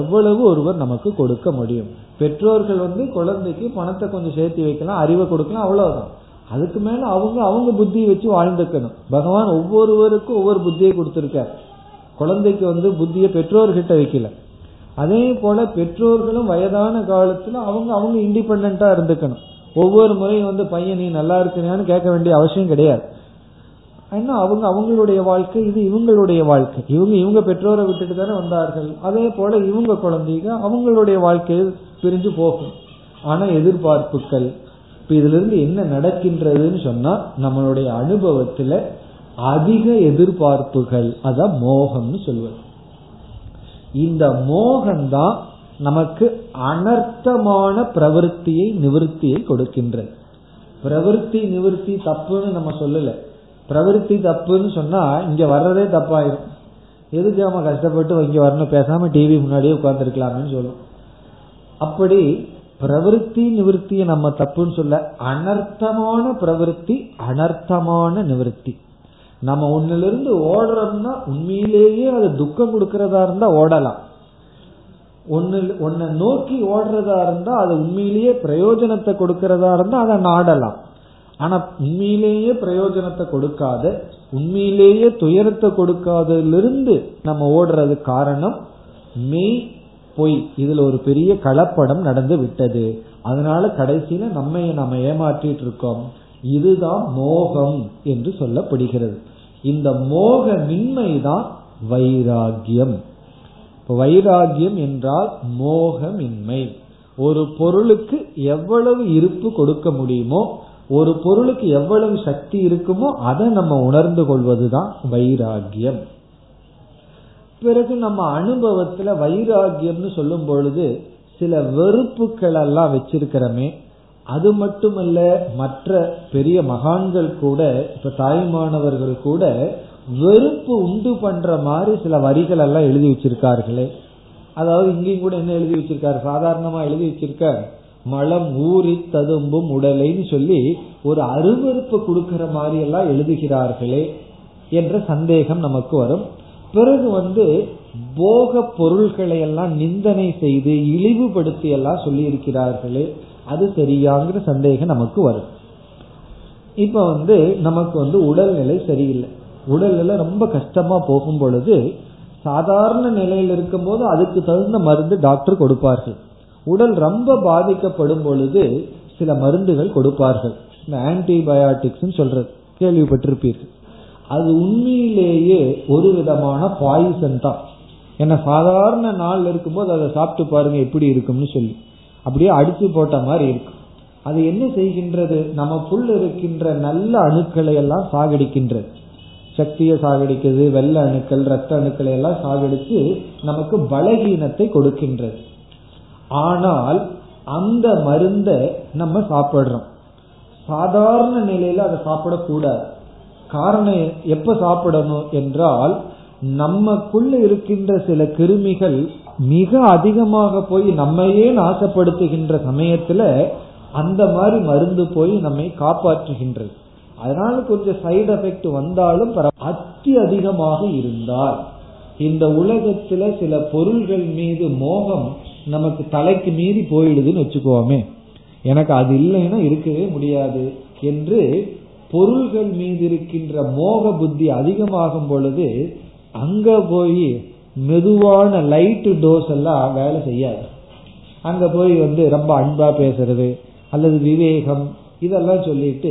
எவ்வளவு ஒருவர் நமக்கு கொடுக்க முடியும். பெற்றோர்கள் வந்து குழந்தைக்கு பணத்தை கொஞ்சம் சேர்த்து வைக்கலாம், அறிவை கொடுக்கலாம், அவ்வளவுதான். அதுக்கு மேல அவங்க அவங்க புத்தியை வச்சு வாழ்ந்துக்கணும். பகவான் ஒவ்வொருவருக்கும் ஒவ்வொரு புத்தியை கொடுத்திருக்காரு. குழந்தைக்கு வந்து புத்தியை பெற்றோர்கிட்ட வைக்கல. அதே போல பெற்றோர்களும் வயதான காலத்துல அவங்க அவங்க இண்டிபெண்டா இருந்துக்கணும். ஒவ்வொரு முறையும் வந்து பையன் நீ நல்லா இருக்கிறியான்னு கேட்க வேண்டிய அவசியம் கிடையாது. ஏன்னா அவங்க அவங்களுடைய வாழ்க்கை, இது இவங்களுடைய வாழ்க்கை. இவங்க இவங்க பெற்றோரை விட்டுட்டு தானே வந்தார்கள். அதே போல இவங்க குழந்தைங்க அவங்களுடைய வாழ்க்கையை பிரிஞ்சு போகும். ஆனா எதிர்பார்ப்புகள், இப்ப இதுல இருந்து என்ன நடக்கின்றதுன்னு சொன்னா, நம்மளுடைய அனுபவத்துல அதிக எதிர்பார்ப்புகள், அதான் மோகம்னு சொல்வது. இந்த மோகம்தான் நமக்கு அனர்த்தமான பிரவருத்தியை நிவர்த்தியை கொடுக்கின்றது. பிரவருத்தி நிவர்த்தி தப்புன்னு நம்ம சொல்லல. பிரவருத்தி தப்புன்னு சொன்னா இங்க வர்றதே தப்பாயிடும். எதுக்கு நம்ம கஷ்டப்பட்டு இங்க வரணும், பேசாம டிவி முன்னாடியே உட்கார்ந்துருக்கலாம்னு சொல்லும். அப்படி பிரவருத்தி நிவர்த்தியை நம்ம தப்புன்னு சொல்ல, அனர்த்தமான பிரவருத்தி அனர்த்தமான நிவர்த்தி. நம்ம ஒன்னுல இருந்து ஓடுறோம்னா உண்மையிலேயே அது துக்கம் கொடுக்கறதா இருந்தா ஓடலாம். ஒன்னு ஒன்னை நோக்கி ஓடுறதா இருந்தா அது உண்மையிலேயே பிரயோஜனத்தை கொடுக்கறதா இருந்தா அதை நாடலாம். ஆனா உண்மையிலேயே பிரயோஜனத்தை கொடுக்காத, உண்மையிலேயே துயரத்தை கொடுக்காததுல இருந்து நம்ம ஓடுறது காரணம் மெய் பொய். இதுல ஒரு பெரிய கலப்படம் நடந்து விட்டது. அதனால கடைசியில நம்ம நம்ம ஏமாற்றிட்டு இருக்கோம். இதுதான் மோகம் என்று சொல்லப்படுகிறது. இந்த மோக மின்மைதான் வைராகியம். வைராகியம் என்றால் மோகமின்மை. ஒரு பொருளுக்கு எவ்வளவு இருப்பு கொடுக்க முடியுமோ, ஒரு பொருளுக்கு எவ்வளவு சக்தி இருக்குமோ அதை நம்ம உணர்ந்து கொள்வதுதான் வைராகியம். பிறகு நம்ம அனுபவத்துல வைராகியம்னு சொல்லும் பொழுது சில வெறுப்புக்கள் எல்லாம் வச்சிருக்கிறமே. அது மட்டுமல்ல, மற்ற பெரிய மகான்கள் கூட, இப்ப தாய்மானவர்கள் கூட வெறுப்பு உண்டு பண்ற மாதிரி சில வரிகள் எல்லாம் எழுதி வச்சிருக்கார்களே. அதாவது இங்கேயும் கூட என்ன எழுதி வச்சிருக்காரு, சாதாரணமா எழுதி வச்சிருக்காரு, மலம் ஊறி ததும்பும் உடலைன்னு சொல்லி ஒரு அருவருப்பு கொடுக்கிற மாதிரி எல்லாம் எழுதுகிறார்களே என்ற சந்தேகம் நமக்கு வரும். பிறகு வந்து போக பொருள்களை எல்லாம் நிந்தனை செய்து இழிவுபடுத்தி எல்லாம் சொல்லி இருக்கிறார்களே அது சரியாங்கிற சந்தேகம் நமக்கு வரும். இப்ப வந்து நமக்கு வந்து உடல்நிலை சரியில்லை, உடல்நிலை ரொம்ப கஷ்டமா போகும் பொழுது சாதாரண நிலையில் இருக்கும் போது அதுக்கு தகுந்த மருந்து டாக்டர் கொடுப்பார்கள். உடல் ரொம்ப பாதிக்கப்படும் பொழுது சில மருந்துகள் கொடுப்பார்கள், ஆன்டிபயாட்டிக்ஸ் சொல்றது கேள்விப்பட்டிருப்பீர்கள். அது உண்மையிலேயே ஒரு விதமான பாய்சன் தான். ஏன்னா சாதாரண நாள் இருக்கும்போது அதை சாப்பிட்டு பாருங்க எப்படி இருக்கும்னு சொல்லி அப்படியே அடிச்சு போட்ட மாதிரி இருக்கும். அது என்ன செய்கின்றது, நமக்குள் இருக்கின்ற நல்ல அணுக்களை எல்லாம் சாகடிக்கின்றது, சக்தியை சாகடிக்கிறது, வெள்ளை அணுக்கள் ரத்த அணுக்களை எல்லாம் சாகடித்து நமக்கு பலகீனத்தை கொடுக்கின்றது. ஆனால் அந்த மருந்தை நம்ம சாப்பிடுறோம், சாதாரண நிலையில அதை சாப்பிடக்கூடாது. காரணம் எப்ப சாப்பிடணும் என்றால் நமக்குள்ள இருக்கின்ற சில கிருமிகள் மிக அதிகமாக போய் நம்மையே நாசப்படுத்துகின்ற சமயத்துல அந்த மாதிரி மருந்து போய் நம்மை காப்பாற்றுகின்றது. அதனால கொஞ்சம் சைடு எஃபெக்ட் வந்தாலும் அத்தி அதிகமாக இருந்தால் இந்த உலகத்துல சில பொருள்கள் மீது மோகம் நமக்கு தலைக்கு மீறி போயிடுதுன்னு வச்சுக்கோமே, எனக்கு அது இல்லைன்னா இருக்கவே முடியாது என்று பொருள்கள் மீது இருக்கின்ற மோக புத்தி அதிகமாகும் பொழுது அங்க போய் மெதுவான லைட் டோஸ் எல்லாம் வேலை செய்யாது. அங்க போய் வந்து ரொம்ப அன்பா பேசுறது அல்லது விவேகம் இதெல்லாம் சொல்லிட்டு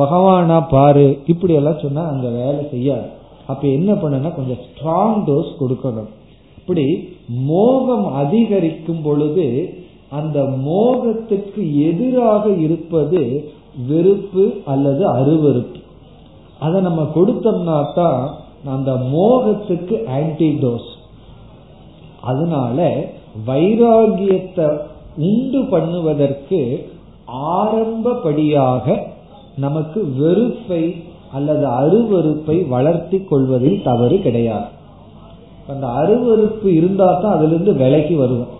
பகவானா பாரு இப்படி எல்லாம் சொன்னா அங்க வேலை செய்யாது. அப்ப என்ன பண்ணுனா கொஞ்சம் ஸ்ட்ராங் டோஸ் கொடுக்கணும். இப்படி மோகம் அதிகரிக்கும் பொழுது அந்த மோகத்துக்கு எதிராக இருப்பது வெறுப்பு அல்லது அருவருப்பு. அதை நம்ம கொடுத்தோம்னா தான் அந்த மோகத்துக்கு ஆன்டிடோஸ். அதனால வைராகியத்தை உண்டு பண்ணுவதற்கு ஆரம்பப்படியாக நமக்கு வெறுப்பை அல்லது அருவருப்பை வளர்த்தி கொள்வதில் தவறு கிடையாது. அந்த அருவருப்பு இருந்தா தான் அதுல இருந்து விலைக்கு வருவோம்.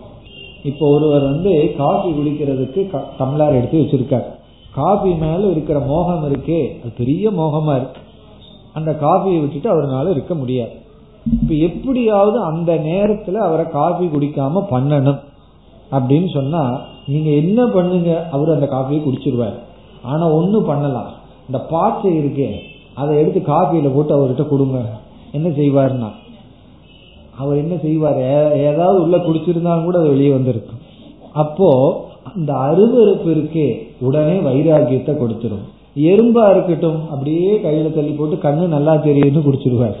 இப்போ ஒருவர் வந்து காஃபி குடிக்கிறதுக்கு டம்ளர் எடுத்து வச்சிருக்காரு, காஃபி மேல இருக்கிற மோகம் இருக்கே அது பெரிய மோகமா இருக்கு, அந்த காஃபியை விட்டுட்டு அவரால் இருக்க முடியாது. இப்ப எப்படியாவது அந்த நேரத்துல அவரை காஃபி குடிக்காம பண்ணணும் அப்படின்னு சொன்னா நீங்க என்ன பண்ணுங்க, அவரு அந்த காஃபியை குடிச்சிருவாரு. ஆனா ஒண்ணு பண்ணலாம், இந்த பாச்சை இருக்கே அதை எடுத்து காஃபியில போட்டு அவர்கிட்ட கொடுங்க. என்ன செய்வாருன்னா அவர் என்ன செய்வார், ஏதாவது உள்ள குடிச்சிருந்தாலும் கூட அது வெளியே வந்திருக்கும். அப்போ அந்த அருவருப்பு இருக்கே உடனே வைராகியத்தை கொடுத்துரும். எறும்பா இருக்கட்டும் அப்படியே கையில தள்ளி போட்டு கண்ணு நல்லா தெரியும்னு குடிச்சிருவாரு.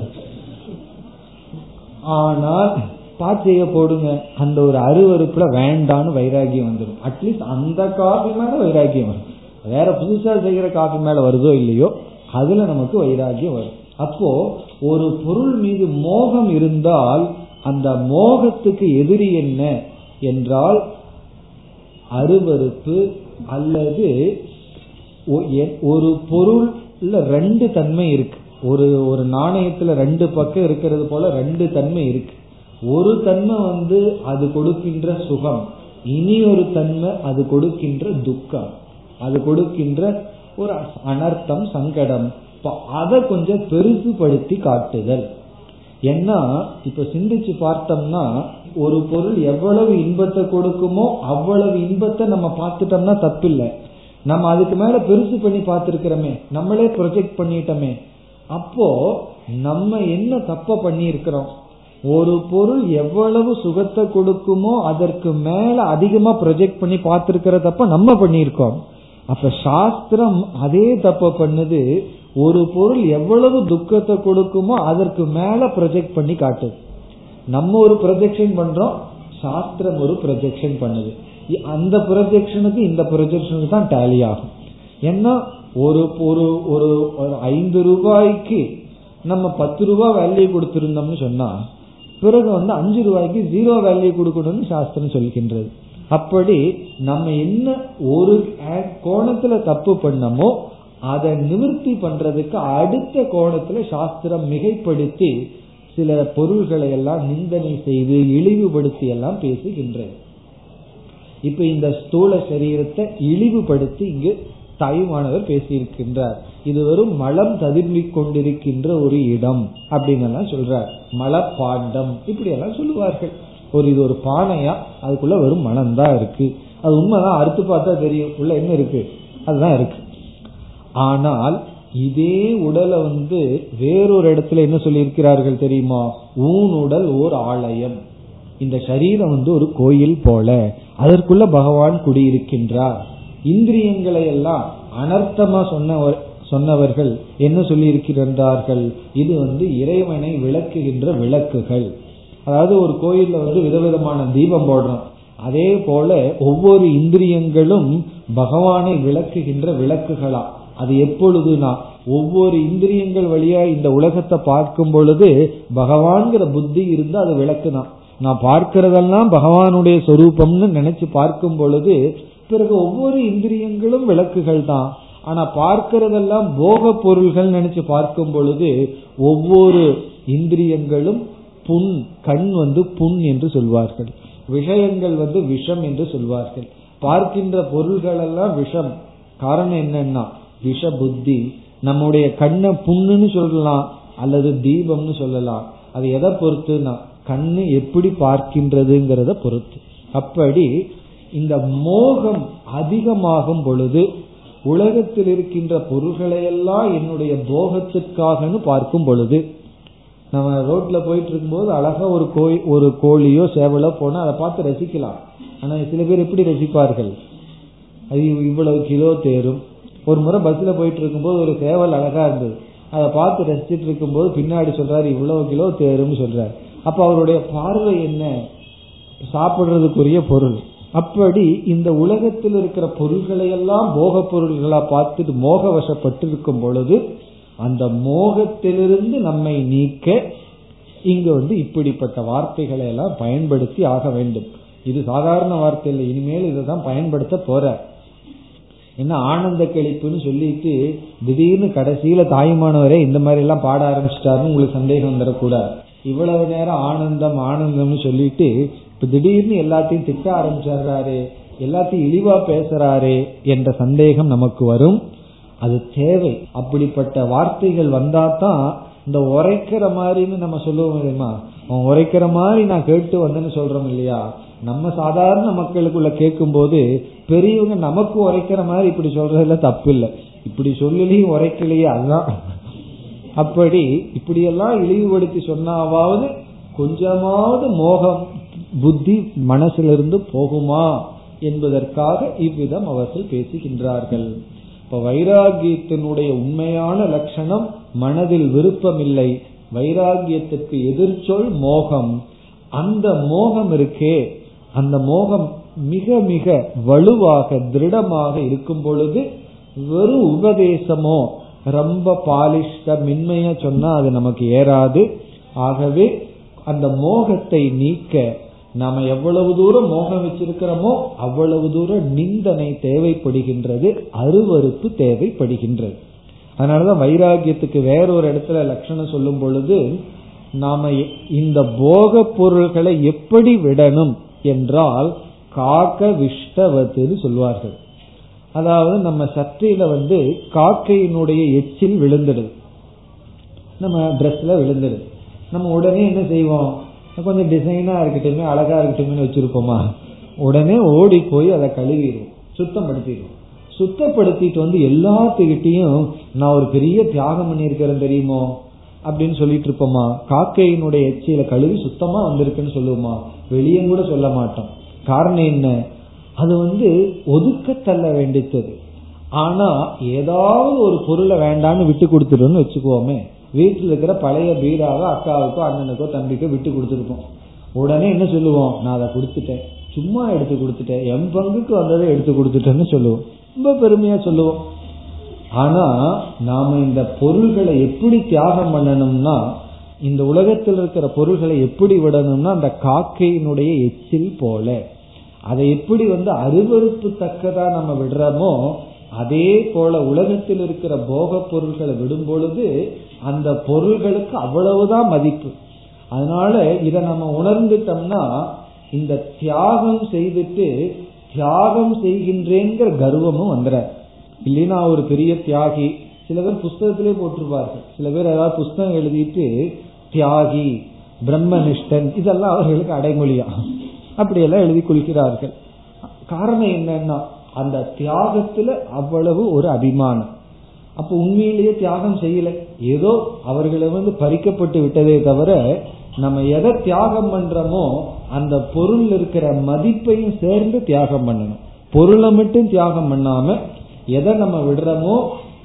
ஆனால் பாச்சைய போடுங்க, அந்த ஒரு அருவருப்புல வேண்டான்னு வைராகியம் வந்துடும். அட்லீஸ்ட் அந்த காஃபி மேல வைராகியம் வரும், வேற புதுசா செய்கிற காஃபி மேல வருதோ இல்லையோ அதுல நமக்கு வைராகியம் வரும். அப்போ ஒரு பொருள் மீது மோகம் இருந்தால் அந்த மோகத்துக்கு எதிரி என்ன என்றால் அருவருப்பு அல்லது ஒரு பொருள்ல ரெண்டு தன்மை இருக்கு. ஒரு ஒரு நாணயத்துல ரெண்டு பக்கம் இருக்கிறது போல ரெண்டு தன்மை இருக்கு. ஒரு தன்மை வந்து அது கொடுக்கின்ற சுகம், இனி ஒரு தன்மை அது கொடுக்கின்ற துக்கம், அது கொடுக்கின்ற ஒரு அனர்த்தம் சங்கடம். அதை கொஞ்சம் பெருசுபடுத்தி காட்டுதல். ஏன்னா இப்ப சிந்திச்சு பார்த்தோம்னா ஒரு பொருள் எவ்வளவு இன்பத்தை கொடுக்குமோ அவ்வளவு இன்பத்தை நம்ம பார்த்துட்டோம்னா தப்பில்லை. நம்ம அதுக்கு மேல பெருசு பண்ணி பார்த்திருக்கிறோமே, நம்மளே ப்ரொஜெக்ட் பண்ணிட்டோமே, அப்போ நம்ம என்ன தப்ப பண்ணி இருக்கிறோம். ஒரு பொருள் எவ்வளவு சுகத்தை கொடுக்குமோ அதற்கு மேல அதிகமா ப்ரொஜெக்ட் பண்ணி பார்த்திருக்கிற தப்ப நம்ம பண்ணியிருக்கோம். அப்ப சாஸ்திரம் அதே தப்ப பண்ணுது, ஒரு பொருள் எவ்வளவு துக்கத்தை கொடுக்குமோ அதற்கு மேல ப்ரொஜெக்ட் பண்ணி காட்டுது. நம்ம ஒரு ப்ரொஜெக்ஷன் பண்றோம், சாஸ்திரம் ஒரு ப்ரொஜெக்ஷன் பண்ணுது. அந்த ப்ரொஜெக்ஷனுக்கு இந்த ப்ரொஜெக்ஷனுக்கு தான் டேலி ஆகும். ஏன்னா ஒரு ஒரு ஒரு ஐந்து ரூபாய்க்கு நம்ம பத்து ரூபாய் வேல்யூ கொடுத்திருந்தோம்னு சொன்னா பிறகு வந்து அஞ்சு ரூபாய்க்கு ஜீரோ வேல்யூ கொடுக்கணும்னு சாஸ்திரம் சொல்கின்றது. அப்படி நம்ம என்ன ஒரு கோணத்துல தப்பு பண்ணமோ அதை நிவர்த்தி பண்றதுக்கு அடுத்த கோணத்துல சாஸ்திரம் மிகைப்படுத்தி சில பொருள்களை எல்லாம் நிந்தனை செய்து இழிவுபடுத்தி எல்லாம் பேசுகின்றது. இப்ப இந்த ஸ்தூல சரீரத்தை இழிவுபடுத்தி இங்கு தாயுமானவர் பேசியிருக்கின்றார். இது வெறும் மலம் ததும்பிக் கொண்டிருக்கின்ற ஒரு இடம் அப்படின்னு எல்லாம் சொல்றார். மலப்பாண்டம் இப்படி எல்லாம் சொல்லுவார்கள். ஒரு இது ஒரு பானையா, அதுக்குள்ள வெறும் மலம்தான் இருக்கு. அது உண்மைதான், அறுத்து பார்த்தா தெரியும் உள்ள என்ன இருக்கு, அதுதான் இருக்கு. ஆனால் இதே உடலை வந்து வேறொரு இடத்துல என்ன சொல்லியிருக்கிறார்கள் தெரியுமா, ஊன் உடல் ஓர் ஆலயம், இந்த சரீரம் வந்து ஒரு கோயில் போல, அதற்குள்ள பகவான் குடியிருக்கின்றார். இந்திரியங்களை எல்லாம் அனர்த்தமா சொன்னவர் சொன்னவர்கள் என்ன சொல்லியிருக்கிறார்கள், இது வந்து இறைவனை விளக்குகின்ற விளக்குகள். அதாவது ஒரு கோயில்ல வந்து விதவிதமான தீபம் போடுறோம், அதே போல ஒவ்வொரு இந்திரியங்களும் பகவானை விளக்குகின்ற விளக்குகளா. அது எப்பொழுதுனா ஒவ்வொரு இந்திரியங்கள் வழியா இந்த உலகத்தை பார்க்கும் பொழுது பகவான்கிற புத்தி இருந்தா அது விளக்குதான். நான் பார்க்கிறதெல்லாம் பகவானுடைய சொரூபம்னு நினைச்சு பார்க்கும் பொழுது பிறகு ஒவ்வொரு இந்திரியங்களும் விளக்குகள் தான். ஆனா பார்க்கிறதெல்லாம் போக பொருள்கள் நினைச்சு பார்க்கும் பொழுது ஒவ்வொரு இந்திரியங்களும் புண், கண் வந்து புண் என்று சொல்வார்கள், விஷயங்கள் வந்து விஷம் என்று சொல்வார்கள். பார்க்கின்ற பொருள்கள் எல்லாம் விஷம். காரணம் என்னன்னா விஷ புத்தி. நம்முடைய கண்ணை புண்ணுன்னு சொல்லலாம் அல்லது தீபம்னு சொல்லலாம். அது எதை பொறுத்துனா கண்ணு எப்படி பார்க்கின்றதுங்கிறத பொறுத்து. அப்படி இந்த மோகம் அதிகமாகும் பொழுது உலகத்தில் இருக்கின்ற பொருள்களையெல்லாம் என்னுடைய போகத்திற்காகனு பார்க்கும் பொழுது, நம்ம ரோட்ல போயிட்டு இருக்கும்போது அழகா ஒரு கோய் ஒரு கோழியோ சேவலோ போனா அதை பார்த்து ரசிக்கலாம். ஆனா சில பேர் எப்படி ரசிப்பார்கள், அது இவ்வளவு கிலோ தேரும். ஒரு முறை பஸ்ல போயிட்டு இருக்கும்போது ஒரு சேவல் அழகா இருந்தது, அதை பார்த்து ரசிச்சுட்டு இருக்கும்போது பின்னாடி சொல்றாரு இவ்வளவு கிலோ தேரும்னு சொல்றாரு. அப்ப அவருடைய பார்வை என்ன, சாப்பிடுறதுக்குரிய பொருள். அப்படி இந்த உலகத்தில் இருக்கிற பொருள்களை எல்லாம் போக பொருள்களா பார்த்துட்டு மோக வசப்பட்டு இருக்கும் பொழுது அந்த மோகத்திலிருந்து நம்மை நீக்க இங்கு வந்து இப்படிப்பட்ட வார்த்தைகளை எல்லாம் பயன்படுத்தி ஆக வேண்டும். இது சாதாரண வார்த்தை இல்லை, இனிமேல் இதை தான் பயன்படுத்த போற. என்ன ஆனந்த கழிப்புன்னு சொல்லிட்டு திடீர்னு கடைசியில தாயுமானவரே இந்த மாதிரி எல்லாம் பாட ஆரம்பிச்சிட்டாருன்னு உங்களுக்கு சந்தேகம் வந்துடக்கூடாது. இவ்வளவு நேரம் ஆனந்தம் ஆனந்தம்னு சொல்லிட்டு இப்ப திடீர்னு எல்லாத்தையும் திட்ட ஆரம்பிச்சாரு, எல்லாத்தையும் இழிவா பேசுறாரு என்ற சந்தேகம் நமக்கு வரும். அது தேவை. அப்படிப்பட்ட வார்த்தைகள் வந்தா தான் இந்த உரைக்கிற மாதிரின்னு நம்ம சொல்லுவோம் இல்லையா, அவன் உரைக்கிற மாதிரி நான் கேட்டு வந்தேன்னு சொல்றோம் இல்லையா. நம்ம சாதாரண மக்களுக்குள்ள கேட்கும் போது பெரியவங்க நமக்கு உரைக்கிற மாதிரி இப்படி சொல்றதுல தப்பு இல்லை, இப்படி சொல்லலையும் உரைக்கலையே அதுதான். அப்படி இப்படியெல்லாம் இழிவுபடுத்தி சொன்னாவது கொஞ்சமாவது மோகம் புத்தி மனசிலிருந்து போகுமா என்பதற்காக இவ்விதம் அவர்கள் பேசுகின்றார்கள். இப்ப வைராகியத்தினுடைய உண்மையான லட்சணம் மனதில் விருப்பம் இல்லை, வைராகியத்திற்கு எதிர்ச்சொல் மோகம். அந்த மோகம் இருக்கே, அந்த மோகம் மிக மிக வலுவாக திருடமாக இருக்கும் பொழுது வெறும் உபதேசமோ ரொம்ப பாலிஷ்ட மென்மையா சொன்னா அது நமக்கு ஏறாது. ஆகவே அந்த மோகத்தை நீக்க நாம எவ்வளவு தூரம் மோகம் வச்சிருக்கிறோமோ அவ்வளவு தூரம் நிந்தனை தேவைப்படுகின்றது, அருவருப்பு தேவைப்படுகின்றது. அதனாலதான் வைராகியத்துக்கு வேறொரு இடத்துல லட்சணம் சொல்லும் பொழுது நாம இந்த போக பொருள்களை எப்படி விடணும் என்றால் காக்க விஷ்டவத்துன்னு சொல்வார்கள். அதாவது நம்ம சட்டையில வந்து காக்கையினுடைய எச்சில் விழுந்துடுது, நம்ம ட்ரெஸ்ல விழுந்துடுது. நம்ம உடனே என்ன செய்வோம், கொஞ்சம் டிசைனா இருக்கட்டுமே அழகா இருக்கட்டும்னு வச்சிருப்போமா, உடனே ஓடி போய் அதை கழுவிடுவோம், சுத்தப்படுத்திடுவோம். சுத்தப்படுத்திட்டு வந்து எல்லாத்துக்கிட்டையும் நான் ஒரு பெரிய தியாகம் பண்ணியிருக்கிறேன் தெரியுமோ அப்படின்னு சொல்லிட்டு இருப்போமா. காக்கையினுடைய எச்சில கழுவி சுத்தமா வந்திருக்குன்னு சொல்லுவோமா, வெளியே கூட சொல்ல மாட்டோம். காரணம் என்ன, அது வந்து ஒதுக்க தள்ள வேண்டித்தது. ஆனா ஏதாவது ஒரு பொருளை வேண்டான்னு விட்டு கொடுத்துடுன்னு வச்சுக்குவோமே, வீட்டில் இருக்கிற பழைய பீராவை அக்காவுக்கோ அண்ணனுக்கோ தம்பிக்கோ விட்டு கொடுத்துருப்போம். உடனே என்ன சொல்லுவோம், நான் அதை கொடுத்துட்டேன், சும்மா எடுத்து கொடுத்துட்டேன், என் பங்குக்கு வந்ததை எடுத்து கொடுத்துட்டேன்னு சொல்லுவோம், ரொம்ப பெருமையா சொல்லுவோம். ஆனா நாம இந்த பொருள்களை எப்படி தியாகம் பண்ணணும்னா, இந்த உலகத்தில் இருக்கிற பொருள்களை எப்படி விடணும்னா அந்த காக்கையினுடைய எச்சில் போல அதை எப்படி வந்து அருவருப்பு தக்கதா நம்ம விடுறோமோ அதே போல உலகத்தில் இருக்கிற போக பொருள்களை விடும் பொழுது அந்த பொருள்களுக்கு அவ்வளவுதான் மதிப்பு. அதனால இதை நம்ம உணர்ந்துட்டோம்னா இந்த தியாகம் செய்துட்டு தியாகம் செய்கின்றேங்கிற கர்வமும் வந்துற. இல்லைன்னா ஒரு பெரிய தியாகி. சில பேர் புஸ்தகத்திலே போட்டிருப்பார்கள், சில பேர் ஏதாவது புஸ்தகம் எழுதிட்டு தியாகி, பிரம்மனிஷ்டன், இதெல்லாம் அவர்களுக்கு அடைமொழியா, அப்படியெல்லாம் எழுதி கொள்கிறார்கள். காரணம் என்னன்னா அந்த தியாகத்துல அவ்வளவு ஒரு அபிமானம். அப்ப உண்மையிலேயே தியாகம் செய்யல, ஏதோ அவர்களை வந்து பறிக்கப்பட்டு விட்டதே தவிர நம்ம எதை தியாகம் பண்றோமோ அந்த பொருள் இருக்கிற மதிப்பையும் சேர்ந்து தியாகம் பண்ணணும். பொருளை மட்டும் தியாகம் பண்ணாம எதை நம்ம விடுறோமோ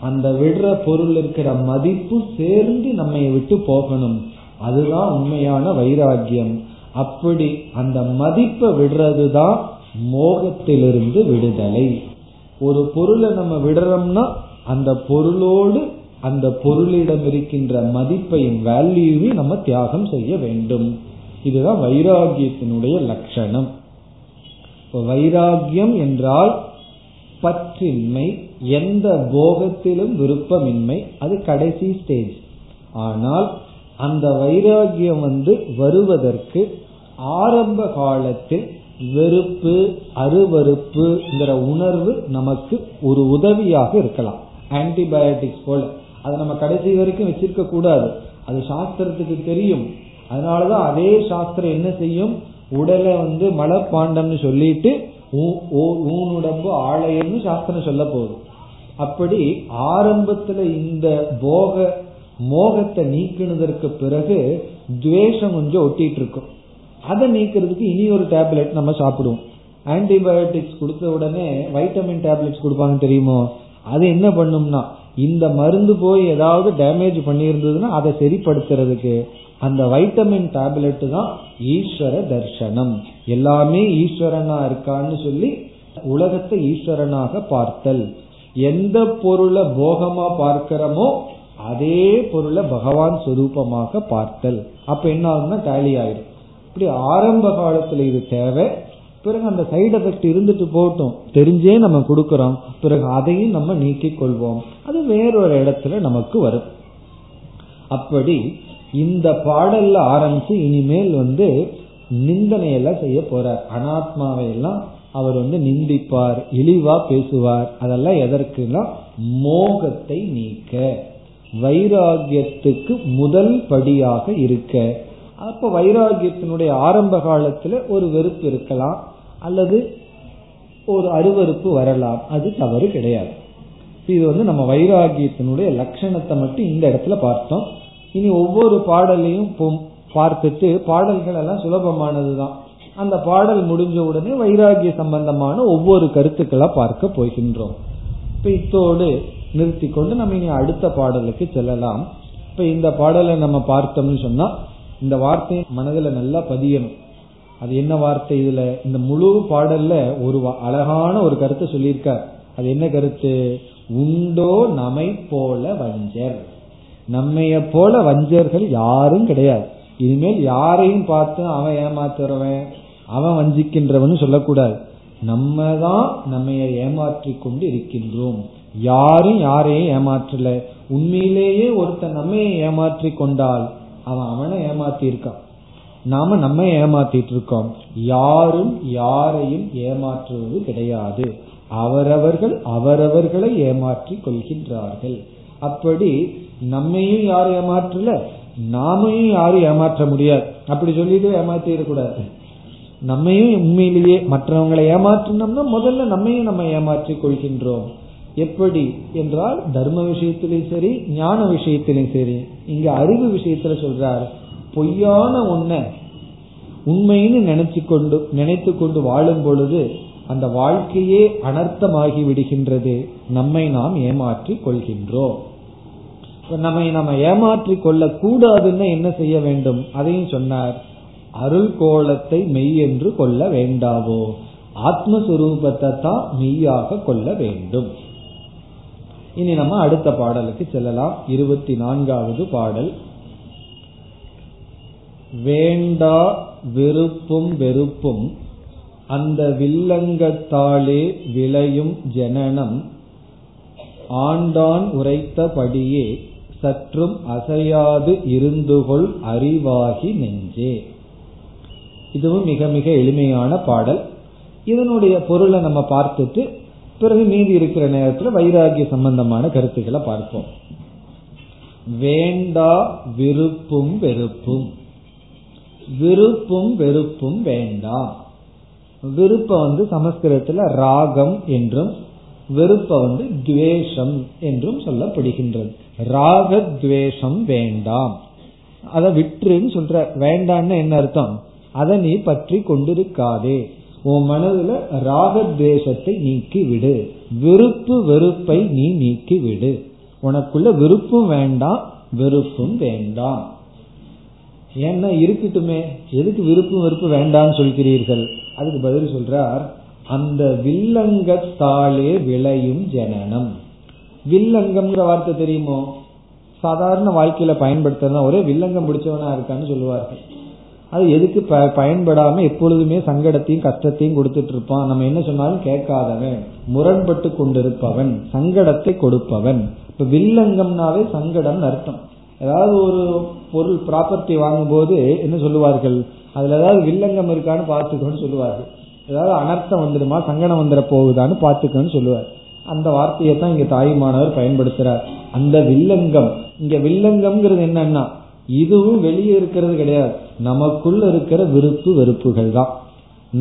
அந்த விடுற பொருள் இருக்கிற மதிப்பு சேர்ந்து நம்ம விட்டு போகணும். அதுதான் உண்மையான வைராகியம். அப்படி அந்த மதிப்பை விடுறதுதான் மோகத்திலிருந்து விடுதலை. ஒரு பொருளை நம்ம விடுறோம்னா அந்த பொருளோடு அந்த பொருளிடம் இருக்கின்ற மதிப்பையும் வேல்யூவையும் நம்ம தியாகம் செய்ய வேண்டும். இதுதான் வைராகியத்தினுடைய லட்சணம். வைராகியம் என்றால் பற்றின்மை, எந்த போகத்திலும் விருப்பமின்மை, அது கடைசி ஸ்டேஜ். ஆனால் அந்த வைராகியம் வந்து வருவதற்கு ஆரம்ப காலத்தில் வெறுப்பு, அருவறுப்புங்கிற உணர்வு நமக்கு ஒரு உதவியாக இருக்கலாம். ஆன்டிபயோட்டிக்ஸ் போல அதை நம்ம கடைசி வரைக்கும் வச்சிருக்க கூடாது, அது சாஸ்திரத்துக்கு தெரியும். அதனாலதான் அதே சாஸ்திரம் என்ன செய்யும், உடலை வந்து மலப்பாண்டம்னு சொல்லிட்டு ஊன் உடம்பு ஆலயம்னு சாஸ்திரம் சொல்ல போகுது. அப்படி ஆரம்பத்துல இந்த போக மோகத்தை நீக்கினதற்கு பிறகு துவேஷம் கொஞ்சம் ஒட்டிட்டு இருக்கும். அதை நீக்கிறதுக்கு இனி ஒரு டேப்லெட் நம்ம சாப்பிடுவோம். ஆன்டிபயோட்டிக்ஸ் கொடுத்த உடனே வைட்டமின் டேப்லெட்ஸ் கொடுப்பாங்க தெரியுமோ, அது என்ன பண்ணும்னா இந்த மருந்து போய் ஏதாவது டேமேஜ் பண்ணியிருந்ததுன்னா அதை சரிப்படுத்துறதுக்கு அந்த வைட்டமின் டேப்லெட் தான் ஈஸ்வர தர்சனம். எல்லாமே ஈஸ்வரனா இருக்கான்னு சொல்லி உலகத்தை ஈஸ்வரனாக பார்த்தல். எந்த பொருளை போகமா பார்க்கிறோமோ அதே பொருளை பகவான் சொரூபமாக பார்த்தல். அப்ப என்ன ஆகுதுன்னா டேலி ஆயிடும். இப்படி ஆரம்ப காலத்துல இது தேவை. பிறகு அந்த சைடு எஃபெக்ட் இருந்துட்டு போட்டோம், தெரிஞ்சே நம்ம கொடுக்கறோம், பிறகு அதையும் நம்ம நீக்கிக் கொள்வோம், அது வேறொரு இடத்துல நமக்கு வரும். அப்படி இந்த பாடல்ல ஆரம்பிச்சு இனிமேல் வந்து நிந்தனையெல்லாம் செய்ய போறார். அனாத்மாவை எல்லாம் அவர் வந்து நிந்திப்பார், இழிவா பேசுவார். அதெல்லாம் எதற்குனா மோகத்தை நீக்க, வைராகியத்துக்கு முதல் படியாக இருக்க. அப்ப வைராகியத்தினுடைய ஆரம்ப காலத்துல ஒரு வெறுப்பு இருக்கலாம் அல்லது ஒரு அருவருப்பு வரலாம், அது தவறு கிடையாது. இது வந்து நம்ம வைராகியத்தினுடைய லட்சணத்தை மட்டும் இந்த இடத்துல பார்த்தோம். இனி ஒவ்வொரு பாடலையும் பார்த்துட்டு, பாடல்கள் எல்லாம் சுலபமானதுதான், அந்த பாடல் முடிஞ்ச உடனே வைராகிய சம்பந்தமான ஒவ்வொரு கருத்துக்களா பார்க்க போகின்றோம். இப்ப இத்தோடு நிறுத்தி கொண்டு நம்ம இனி அடுத்த பாடலுக்கு செல்லலாம். இப்ப இந்த பாடலை நம்ம பார்த்தோம்னு சொன்னா இந்த வார்த்தையை மனதில் நல்லா பதியணும். அது என்ன வார்த்தை, இதுல இந்த முழு பாடல்ல ஒரு அழகான ஒரு கருத்தை சொல்லியிருக்கார். அது என்ன கருத்து, உண்டோ நம்மை போல வஞ்சர், நம்மைய போல வஞ்சர்கள் யாரும் கிடையாது. இனிமேல் யாரையும் பார்த்து அவன் ஏமாத்துறவன், அவன் வஞ்சிக்கின்றவன் சொல்லக்கூடாது. நம்ம தான் நம்மைய ஏமாற்றி கொண்டு இருக்கின்றோம், யாரும் யாரையும் ஏமாற்றல. உண்மையிலேயே ஒருத்தன் நம்மைய ஏமாற்றி கொண்டால் அவன் அவனை ஏமாத்தி இருக்கான், நாம நம்ம ஏமாத்திட்டு இருக்கோம். யாரும் யாரையும் ஏமாற்றுவது கிடையாது, அவரவர்கள் அவரவர்களை ஏமாற்றி கொள்கின்றார்கள். அப்படி நம்மையும் யாரும் ஏமாற்றல, நாமையும் யாரும் ஏமாற்ற முடியாது. அப்படி சொல்லிட்டு ஏமாத்திடக்கூடாது. நம்மையும் உண்மையிலேயே மற்றவங்களை ஏமாற்றினோம்னா முதல்ல நம்மையும் நம்ம ஏமாற்றி கொள்கின்றோம். எப்படி என்றால் தர்ம விஷயத்திலையும் சரி, ஞான விஷயத்திலையும் சரி, இங்க அறிவு விஷயத்துல சொல்றார், பொய்யான ஒன்ன உண்மைன்னு நினைச்சு கொண்டு நினைத்து கொண்டு வாழும் பொழுது அந்த வாழ்க்கையே அனர்த்தமாகி விடுகின்றது, நம்மை நாம் ஏமாற்றி கொள்கின்றோம். நம்மை நம்ம ஏமாற்றி கொள்ள கூடாதுன்னு என்ன செய்ய வேண்டும், அதையும் சொன்னார். அருள் கோலத்தை மெய் என்று கொள்ள வேண்டாவோ, ஆத்மஸ்வரூபத்தை தான் மெய்யாக கொள்ள வேண்டும். இனி நம்ம அடுத்த பாடலுக்கு செல்லலாம். இருபத்தி நான்காவது பாடல். வேண்டா வெறுப்பும் வெறுப்பும் அந்த வில்லங்கத்தாலே விளையும் ஜனனம், ஆண்டான் உரைத்தபடியே சற்றும் அசையாது இருந்துகொள் அறிவாகி நெஞ்சே. இதுவும் மிக மிக எளிமையான பாடல். இதனுடைய பொருளை நம்ம பார்த்துட்டு பிறகு மீதி இருக்கிற நேரத்துல வைராகிய சம்பந்தமான கருத்துக்களை பார்ப்போம். வேண்டா விருப்பும் வெறுப்பும், விருப்பும் வெறுப்பும் வேண்டா. விருப்ப வந்து சமஸ்கிருதத்துல ராகம் என்றும் வெறுப்ப வந்து துவேஷம் என்றும் சொல்லப்படுகின்றது. ராக துவேஷம் வேண்டாம், அதை விற்றுன்னு சொல்ற. வேண்டான்னு என்ன அர்த்தம்? அதை நீ பற்றி கொண்டிருக்காதே, உன் மனதுல ராகத்வேஷத்தை நீக்கி விடு, விருப்பு வெறுப்பை நீ நீக்கி விடு, உனக்குள்ள விருப்பும் வேண்டாம் வெறுப்பும் வேண்டாம். ஏன்னா இருக்கட்டுமே, எதுக்கு விருப்பும் வெறுப்பு வேண்டாம்னு சொல்கிறீர்கள்? அதுக்கு பதில் சொல்றார், அந்த வில்லங்கத்தாலே விளையும் ஜனனம். வில்லங்கம்ங்கிற வார்த்தை தெரியுமோ? சாதாரண வாழ்க்கையில பயன்படுத்துறதுனா ஒரே வில்லங்கம் பிடிச்சவனா இருக்கான்னு சொல்லுவார்கள். அது எதுக்கு பயன்படாம எப்பொழுதுமே சங்கடத்தையும் கஷ்டத்தையும் கொடுத்துட்டு இருப்பான், நம்ம என்ன சொன்னாலும் கேட்காதவன், முரண்பட்டு கொண்டிருப்பவன், சங்கடத்தை கொடுப்பவன். இப்ப வில்லங்கம்னாவே சங்கடம் அர்த்தம். ஏதாவது ஒரு பொருள் ப்ராப்பர்ட்டி வாங்கும் போது என்ன சொல்லுவார்கள்? அதுல ஏதாவது வில்லங்கம் இருக்கான்னு பார்த்துக்கணும்னு சொல்லுவார்கள். ஏதாவது அனர்த்தம் வந்துடுமா, சங்கடம் வந்துட போகுதான்னு பார்த்துக்கணும்னு சொல்லுவார். அந்த வார்த்தையை தான் இங்க தாயுமானவர் பயன்படுத்துறார், அந்த வில்லங்கம். இங்க வில்லங்கம்ங்கிறது என்னன்னா, இதுவும் வெளியே இருக்கிறது கிடையாது, நமக்குள்ள இருக்கிற விருப்பு வெறுப்புகள் தான்.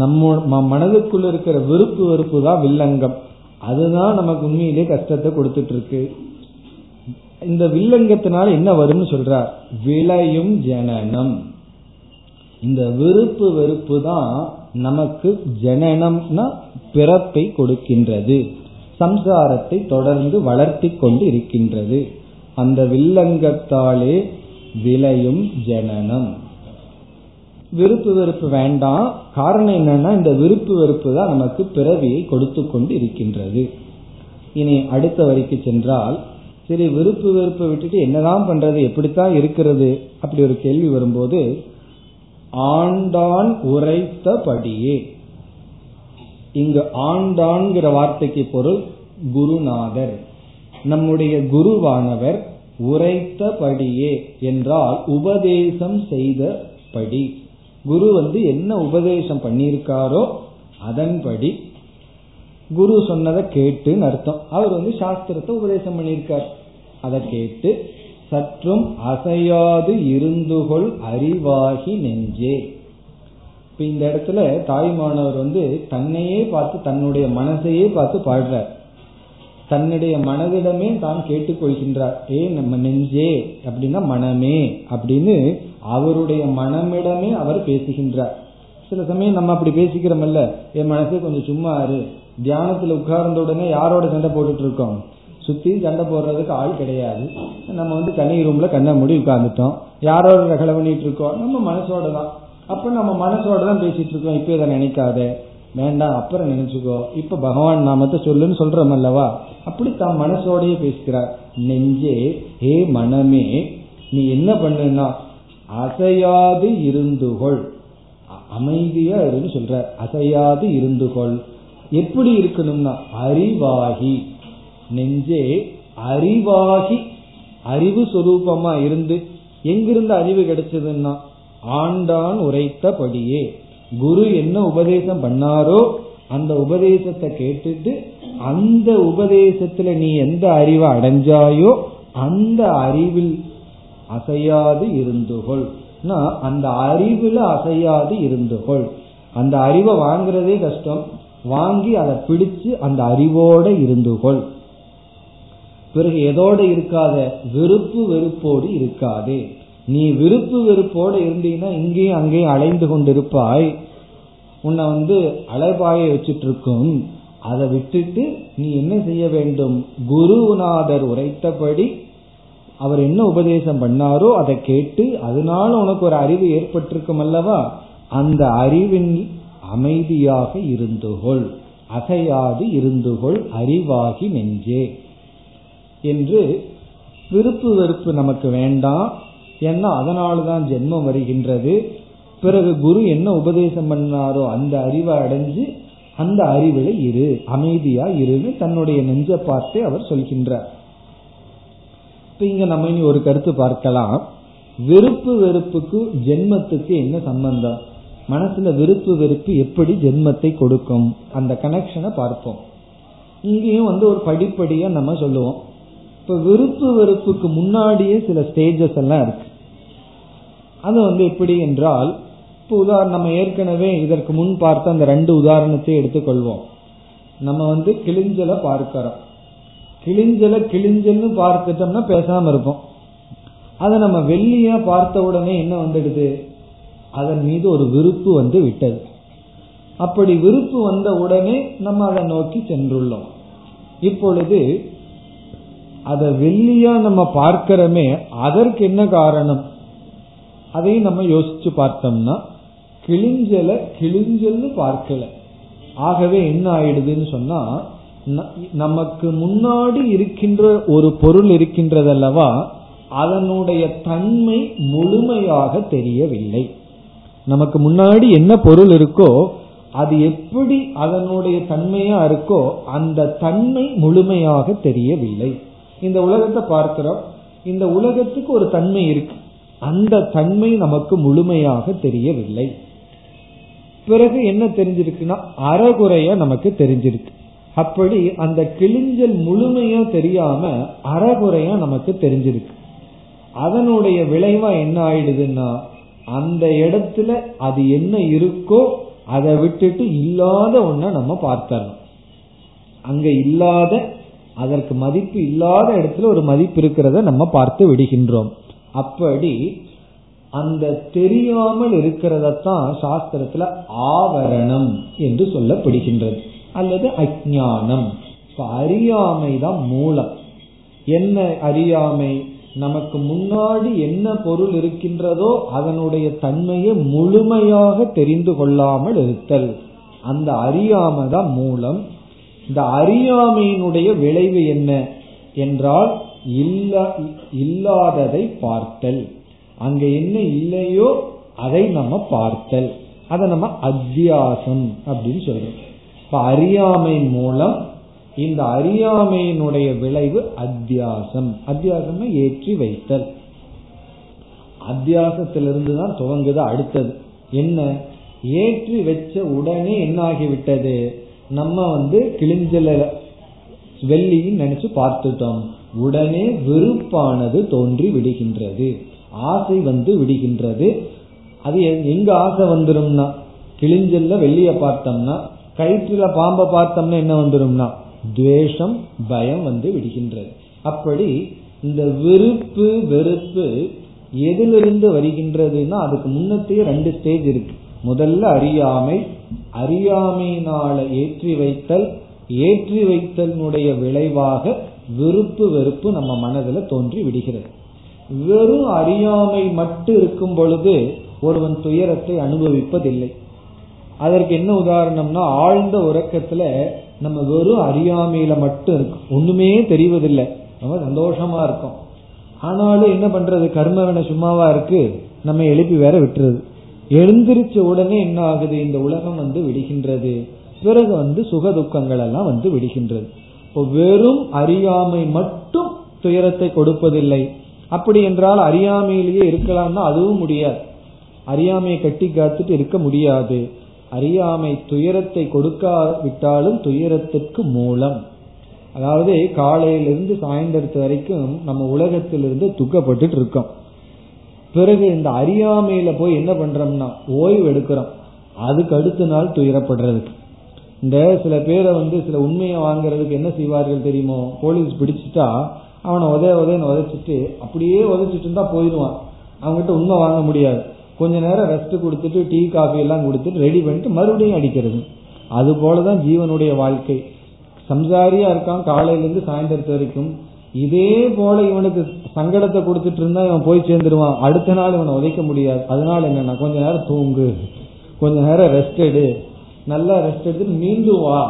நம்ம மனதுக்குள்ள இருக்கிற விருப்பு வெறுப்பு தான் வில்லங்கம். அதுதான் நமக்கு உண்மையிலே கஷ்டத்தை கொடுத்துட்டு இருக்கு. இந்த வில்லங்கத்தினால என்ன வரும்னு சொல்றார், விளையும் ஜனனம். இந்த விருப்பு வெறுப்பு தான் நமக்கு ஜனனம்னா பிறப்பை கொடுக்கின்றது, சம்சாரத்தை தொடர்ந்து வளர்த்தி கொண்டு இருக்கின்றது. அந்த வில்லங்கத்தாலே விளையும் ஜனனம். விருப்பு வெறுப்பு வேண்டாம். காரணம் என்னன்னா, இந்த விருப்பு வெறுப்பு தான் நமக்கு பிறவியை கொடுத்து கொண்டு இருக்கின்றது. இனி அடுத்த வரைக்கு சென்றால், சரி விருப்பு வெறுப்பு விட்டுட்டு என்னதான் பண்றது, எப்படித்தான் இருக்கிறது அப்படி ஒரு கேள்வி வரும்போது, ஆண்டான் உரைத்தபடியே. இங்கு ஆண்டான்கிற வார்த்தைக்கு பொருள் குருநாதர், நம்முடைய குருவானவர். உரைத்தபடியே என்றால் உபதேசம் செய்தபடி. குரு வந்து என்ன உபதேசம் பண்ணியிருக்காரோ அதன்படி, குரு சொன்னதை கேட்டுன்னு அர்த்தம். அவர் வந்து சாஸ்திரத்தை உபதேசம் பண்ணியிருக்கார், அதை கேட்டு சற்றும் அசையாது இருந்துகொள் அறிவாகி நெஞ்சே. இப்ப இந்த இடத்துல தாய்மானவர் வந்து தன்னையே பார்த்து, தன்னுடைய மனசையே பார்த்து பாடுறார். தன்னுடைய மனதிடமே தான் கேட்டுக்கொள்கின்றார். ஏ நம்ம நெஞ்சே அப்படின்னா மனமே அப்படின்னு அவருடைய மனமிடமே அவர் பேசுகின்றார். சில சமயம் நம்ம அப்படி பேசிக்கிறோம்ல, என் மனசே கொஞ்சம் சும்மா இரு. தியானத்துல உட்கார்ந்த உடனே யாரோட சண்டை போட்டுட்டு இருக்கோம்? சுத்தி சண்டை போடுறதுக்கு ஆள் கிடையாது. நம்ம வந்து தனி ரூம்ல கண்ணை மூடி உட்கார்ந்துட்டோம். யாரோட ரகலை பண்ணிட்டு இருக்கோம்? நம்ம மனசோட தான். அப்ப நம்ம மனசோட தான் பேசிட்டு இருக்கோம். இப்ப இதை நினைக்காத, வேண்டாம், அப்புறம் நினைச்சுக்கோ, இப்ப பகவான் நாமத்தை சொல்லுன்னு சொல்றோம் அல்லவா? அப்படி தான் மனசோடயே பேசுகிறார். நெஞ்சே, ஹே மனமே, நீ என்ன பண்ணுனா அசையாது இருந்துகொள், அமைதியா இருன்னு சொல்ற. அசையாது இருந்துகொள், எப்படி இருக்கணும்னா அறிவாகி. நெஞ்சே அறிவாகி, அறிவு சொரூபமா இருந்து. எங்கிருந்து அறிவு கிடைச்சதுன்னா ஆண்டான் உரைத்தபடியே, குரு என்ன உபதேசம் பண்ணாரோ அந்த உபதேசத்தை கேட்டுட்டு அந்த உபதேசத்துல நீ எந்த அறிவை அடைஞ்சாயோ அந்த அறிவில் அசையாது இருந்துகொள். அந்த அறிவுல அசையாது இருந்துகொள். அந்த அறிவை வாங்குறதே கஷ்டம், வாங்கி அதை பிடிச்சு அந்த அறிவோட இருந்துகொள். பிறகு எதோட இருக்காத, விருப்பு வெறுப்போடு இருக்காது. நீ விருப்பு வெறுப்போடு இருந்தீங்கன்னா இங்கேயும் அங்கேயும் அலைந்து கொண்டிருப்பாய், உன்னை வந்து அலைபாய வச்சுட்டு இருக்கும். அதை விட்டுட்டு நீ என்ன செய்ய வேண்டும், குருநாதர் உரைத்தபடி அவர் என்ன உபதேசம் பண்ணாரோ அதை கேட்டு அதனால உனக்கு ஒரு அறிவு ஏற்பட்டிருக்கும் அல்லவா, அந்த அறிவின் அமைதியாக இருந்துகொள், அசையாது இருந்துகொள் அறிவாகி நெஞ்சே என்று. விருப்பு வெறுப்பு நமக்கு வேண்டாம், ஏன்னா அதனால்தான் ஜென்மம் வருகின்றது. பிறகு குரு என்ன உபதேசம் பண்ணாரோ அந்த அறிவை அடைஞ்சு அந்த அறிவில இரு, அமைதியா இருன்னு தன்னுடைய நெஞ்ச பார்த்து அவர் சொல்கின்றார். இப்ப இங்க நம்ம இனி ஒரு கருத்து பார்க்கலாம், விருப்பு வெறுப்புக்கு ஜென்மத்துக்கு என்ன சம்பந்தம், மனசுல விருப்பு வெறுப்பு எப்படி ஜென்மத்தை கொடுக்கும், அந்த கனெக்ஷனை பார்ப்போம். இங்கேயும் வந்து ஒரு படிப்படியா நம்ம சொல்லுவோம். இப்ப விருப்பு வெறுப்புக்கு முன்னாடியே சில ஸ்டேஜஸ் எல்லாம் இருக்கு. அது வந்து எப்படி என்றால், இப்போ உதாரணம் நம்ம ஏற்கனவே இதற்கு முன் பார்த்த அந்த ரெண்டு உதாரணத்தை எடுத்துக்கொள்வோம். நம்ம வந்து கிளிஞ்சலை பார்க்கிறோம். கிளிஞ்சலை கிளிஞ்சல்னு பார்த்துட்டோம்னா பேசாம இருப்போம். அதை நம்ம வெள்ளியா பார்த்த உடனே என்ன வந்துடுது, அதன் மீது ஒரு விருப்பு வந்து விட்டது. அப்படி விருப்பு வந்த உடனே நம்ம அதை நோக்கி சென்றுள்ளோம். இப்பொழுது அதை வெள்ளியா நம்ம பார்க்கிறோமே, அதற்கு என்ன காரணம் அதையும் நம்ம யோசிச்சு பார்த்தோம்னா, கிளிஞ்சலை கிளிஞ்சல்னு பார்க்கல. ஆகவே என்ன ஆயிடுதுன்னு சொன்னா, நமக்கு முன்னாடி இருக்கின்ற ஒரு பொருள் இருக்கின்றதல்லவா, அதனுடைய தன்மை முழுமையாக தெரியவில்லை. நமக்கு முன்னாடி என்ன பொருள் இருக்கோ அது எப்படி அதனுடைய தன்மையா இருக்கோ அந்த தன்மை முழுமையாக தெரியவில்லை. இந்த உலகத்தை பார்க்கிறோம், இந்த உலகத்துக்கு ஒரு தன்மை இருக்கு, அந்த தன்மை நமக்கு முழுமையாக தெரியவில்லை. பிறகு என்ன தெரிஞ்சிருக்குன்னா அறகுறையா நமக்கு தெரிஞ்சிருக்கு. அப்படி அந்த கிழிஞ்சல் முழுமையா தெரியாம அறகுறையா நமக்கு தெரிஞ்சிருக்கு. அதனுடைய விளைவா என்ன ஆயிடுதுன்னா, அந்த இடத்துல அது என்ன இருக்கோ அதை விட்டுட்டு இல்லாத ஒன்ன நம்ம பார்க்கணும். அங்க இல்லாத, அதற்கு மதிப்பு இல்லாத இடத்துல ஒரு மதிப்பு இருக்கிறத நம்ம பார்த்து விடுகின்றோம். அப்படி அந்த தெரியாமல் இருக்கிறதான் சாஸ்திரத்துல ஆவரணம் என்று சொல்லப்படுகின்றது, அல்லது அஜ்ஞானம். அறியாமைதான் மூலம். என்ன அறியாமை, நமக்கு முன்னாடி என்ன பொருள் இருக்கின்றதோ அதனுடைய தன்மையை முழுமையாக தெரிந்து கொள்ளாமல் இருத்தல். அந்த அறியாமை தான் மூலம். இந்த அறியாமையினுடைய விளைவு என்ன என்றால் இல்லாததை பார்த்தல். அங்க என்ன இல்லையோ அதை நம்ம பார்த்தல். அதை நம்ம அத்தியாசம் அப்படின்னு சொல்றோம். இப்ப அறியாமை மூலம், இந்த அறியாமையினுடைய விளைவு அத்தியாசம். அத்தியாசம் ஏற்றி வைத்தல். அத்தியாசத்திலிருந்து தான் துவங்குது அடுத்தது. என்ன ஏற்றி வச்ச உடனே என்ன ஆகிவிட்டது, நம்ம வந்து கிழிஞ்சல வெள்ளின்னு நினைச்சு பார்த்துட்டோம். உடனே வெறுப்பானது தோன்றி விடுகின்றது, ஆசை வந்து விடுகின்றது. அது எங்க ஆசை வந்துரும்னா, கிழிஞ்சல்ல வெள்ளிய பார்த்தோம்னா, கயிற்றுல பாம்பை பார்த்தோம்னா என்ன வந்துரும்னா துவேஷம், பயம் வந்து விடுகின்றது. அப்படி இந்த விருப்பு வெறுப்பு எதிலிருந்து வருகின்றதுன்னா, அதுக்கு முன்னத்தையே ரெண்டு ஸ்டேஜ் இருக்கு. முதல்ல அறியாமை, அறியாமையினால ஏற்றி வைத்தல், ஏற்றி வைத்தலினுடைய விளைவாக விருப்பு வெறுப்பு நம்ம மனதில் தோன்றி விடுகிறது. வெறும் அறியாமை மட்டும் இருக்கும் பொழுது ஒருவன் துயரத்தை அனுபவிப்பதில்லை. அதற்கு என்ன உதாரணம்னா, ஆழ்ந்த உறக்கத்துல நம்ம வெறும் அறியாமையில மட்டும் இருக்கும், ஒண்ணுமே தெரிவதில்லை, ரொம்ப சந்தோஷமா இருக்கும். ஆனாலும் என்ன பண்றது, கர்மவினை சும்மாவா இருக்கு, நம்ம எழுப்பி வேற விட்டுறது. எழுந்திருச்ச உடனே என்ன ஆகுது, இந்த உலகம் வந்து விடுகின்றது. பிறகு வந்து சுக துக்கங்கள் எல்லாம் வந்து விடுகின்றது. இப்போ வெறும் அறியாமை மட்டும் துயரத்தை கொடுப்பதில்லை. அப்படி என்றால் அறியாமையிலேயே இருக்கலாம்னா அதுவும் முடியாது. அறியாமையை கட்டி காத்துட்டு இருக்க முடியாது. அறியாமை துயரத்தை கொடுக்காவிட்டாலும் துயரத்திற்கு மூலம். அதாவது காலையிலிருந்து சாயந்தரத்து வரைக்கும் நம்ம உலகத்திலிருந்து துக்கப்பட்டு இருக்கோம். பிறகு இந்த அறியாமையில போய் என்ன பண்றோம்னா ஓய்வு எடுக்கிறோம். அதுக்கு அடுத்த நாள் துயரப்படுறதுக்கு இந்த சில பேரை வந்து சில உண்மையை வாங்குறதுக்கு என்ன செய்வார்கள் தெரியுமோ, போலீஸ் பிடிச்சிட்டா அவனை உதய உதயன்னு உதைச்சிட்டு அப்படியே உதைச்சிட்டு இருந்தா போயிடுவான். அவங்ககிட்ட உண்மை வாங்க முடியாது. கொஞ்ச நேரம் ரெஸ்ட் கொடுத்துட்டு டீ காஃபி எல்லாம் கொடுத்துட்டு ரெடி பண்ணிட்டு மறுபடியும் அடிக்கிறது. அது போலதான் ஜீவனுடைய வாழ்க்கை. சம்சாரியா இருக்கான் காலையிலிருந்து சாயந்தரத்து வரைக்கும். இதே போல இவனுக்கு சங்கடத்தை கொடுத்துட்டு இருந்தா இவன் போய் சேர்ந்துருவான். அடுத்த நாள் இவனை உதைக்க முடியாது. அதனால என்னன்னா கொஞ்ச நேரம் தூங்கு, கொஞ்ச நேரம் ரெஸ்ட் எடு, நல்லா ரெஸ்ட் எடுத்துட்டு மீண்டும் வா.